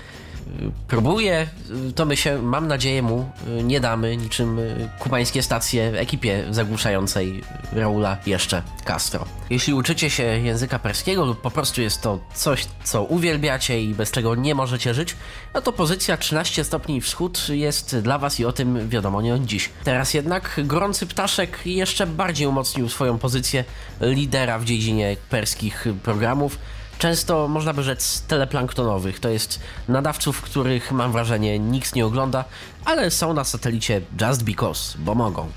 próbuje, to my się, mam nadzieję, mu nie damy niczym kubańskie stacje ekipie zagłuszającej Raula jeszcze Castro. Jeśli uczycie się języka perskiego lub po prostu jest to coś, co uwielbiacie i bez czego nie możecie żyć, no to pozycja 13 stopni wschód jest dla was i o tym wiadomo nie od dziś. Teraz jednak gorący ptaszek jeszcze bardziej umocnił swoją pozycję lidera w dziedzinie perskich programów. Często można by rzec teleplanktonowych, to jest nadawców, których mam wrażenie nikt nie ogląda, ale są na satelicie just because, bo mogą.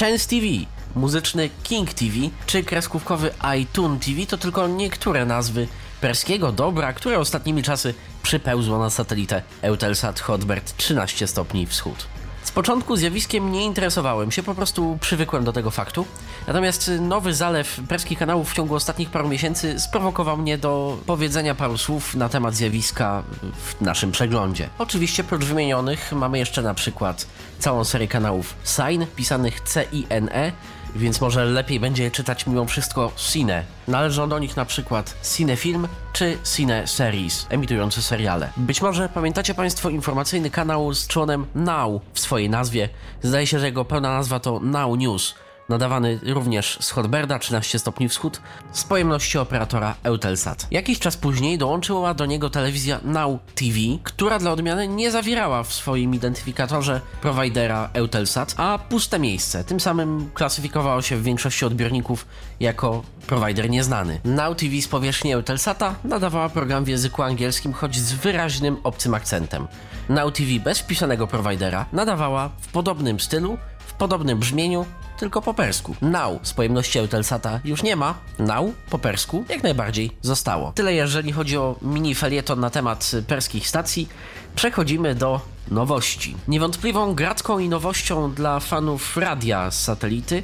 Chance TV, muzyczny King TV czy kreskówkowy iTunes TV to tylko niektóre nazwy perskiego dobra, które ostatnimi czasy przypełzło na satelitę Eutelsat Hotbird 13 stopni wschód. Z początku zjawiskiem nie interesowałem się, po prostu przywykłem do tego faktu. Natomiast nowy zalew perskich kanałów w ciągu ostatnich paru miesięcy sprowokował mnie do powiedzenia paru słów na temat zjawiska w naszym przeglądzie. Oczywiście prócz wymienionych mamy jeszcze na przykład całą serię kanałów Sign, pisanych C-I-N-E, więc może lepiej będzie czytać mimo wszystko Cine. Należą do nich na przykład Cinefilm czy Cine Series, emitujące seriale. Być może pamiętacie Państwo informacyjny kanał z członem Now w swojej nazwie. Zdaje się, że jego pełna nazwa to Now News, nadawany również z Hotbirda 13 stopni wschód z pojemności operatora Eutelsat. Jakiś czas później dołączyła do niego telewizja Now TV, która dla odmiany nie zawierała w swoim identyfikatorze prowajdera Eutelsat, a puste miejsce. Tym samym klasyfikowało się w większości odbiorników jako prowajder nieznany. Now TV z powierzchni Eutelsata nadawała program w języku angielskim, choć z wyraźnym obcym akcentem. Now TV bez wpisanego prowajdera nadawała w podobnym stylu, w podobnym brzmieniu, tylko po persku. Now z pojemności Eutelsata już nie ma. Now po persku jak najbardziej zostało. Tyle jeżeli chodzi o mini felieton na temat perskich stacji. Przechodzimy do nowości. Niewątpliwą gratką i nowością dla fanów radia z satelity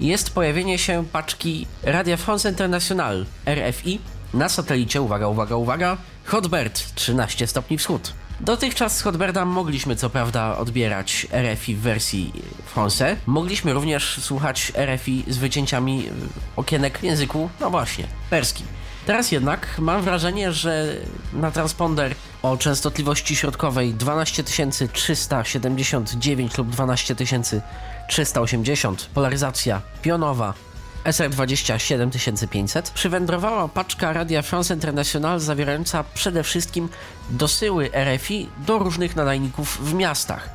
jest pojawienie się paczki Radio France International RFI na satelicie, uwaga, Hotbird 13 stopni wschód. Dotychczas z Hotbirda mogliśmy co prawda odbierać RFI w wersji français, mogliśmy również słuchać RFI z wycięciami okienek w języku, perskim. Teraz jednak mam wrażenie, że na transponder o częstotliwości środkowej 12379 lub 12380, polaryzacja pionowa, SR20 7500, przywędrowała paczka Radia France International zawierająca przede wszystkim dosyły RFI do różnych nadajników w miastach.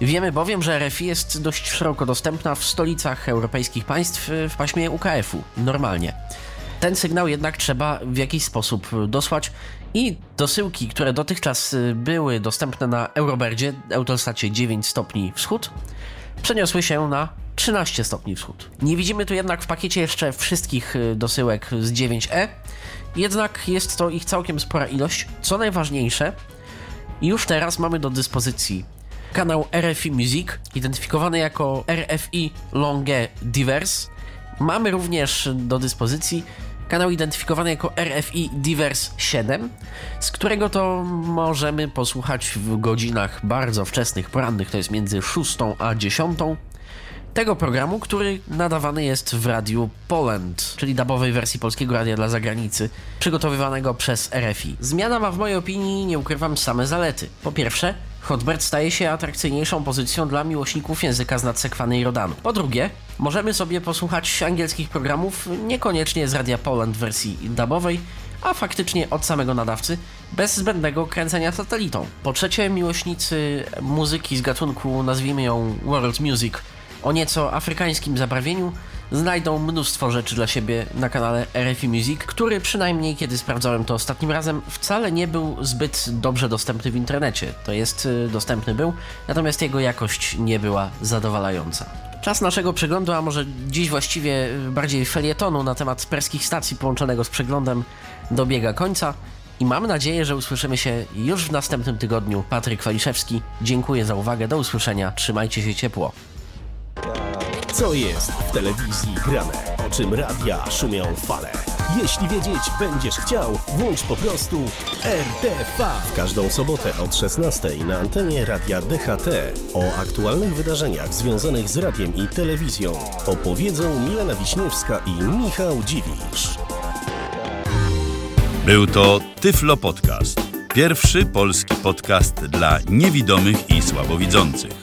Wiemy bowiem, że RFI jest dość szeroko dostępna w stolicach europejskich państw w paśmie UKF-u, normalnie. Ten sygnał jednak trzeba w jakiś sposób dosłać i dosyłki, które dotychczas były dostępne na Eurobirdzie, Eutelsacie 9 stopni wschód, przeniosły się na 13 stopni wschód. Nie widzimy tu jednak w pakiecie jeszcze wszystkich dosyłek z 9E, jednak jest to ich całkiem spora ilość. Co najważniejsze, już teraz mamy do dyspozycji kanał RFI Music, identyfikowany jako RFI Longue Diverse. Mamy również do dyspozycji kanał identyfikowany jako RFI Diverse 7, z którego to możemy posłuchać w godzinach bardzo wczesnych, porannych, to jest między 6 a 10, tego programu, który nadawany jest w Radiu Poland, czyli dubowej wersji Polskiego Radia dla Zagranicy, przygotowywanego przez RFI. Zmiana ma w mojej opinii, nie ukrywam, same zalety. Po pierwsze, Hotbird staje się atrakcyjniejszą pozycją dla miłośników języka z nadsekwany i rodanu. Po drugie, możemy sobie posłuchać angielskich programów, niekoniecznie z Radia Poland w wersji dubowej, a faktycznie od samego nadawcy, bez zbędnego kręcenia satelitą. Po trzecie, miłośnicy muzyki z gatunku, nazwijmy ją world music, o nieco afrykańskim zabarwieniu znajdą mnóstwo rzeczy dla siebie na kanale RFI Music, który przynajmniej kiedy sprawdzałem to ostatnim razem wcale nie był zbyt dobrze dostępny w internecie. To jest, dostępny był, natomiast jego jakość nie była zadowalająca. Czas naszego przeglądu, a może dziś właściwie bardziej felietonu na temat perskich stacji połączonego z przeglądem dobiega końca i mam nadzieję, że usłyszymy się już w następnym tygodniu. Patryk Waliszewski, dziękuję za uwagę, do usłyszenia, trzymajcie się ciepło. Co jest w telewizji grane? O czym radia szumią fale? Jeśli wiedzieć będziesz chciał, włącz po prostu RTV. W każdą sobotę od 16:00 na antenie radia DHT o aktualnych wydarzeniach związanych z radiem i telewizją opowiedzą Milena Wiśniewska i Michał Dziwisz. Był to TYFLO Podcast. Pierwszy polski podcast dla niewidomych i słabowidzących.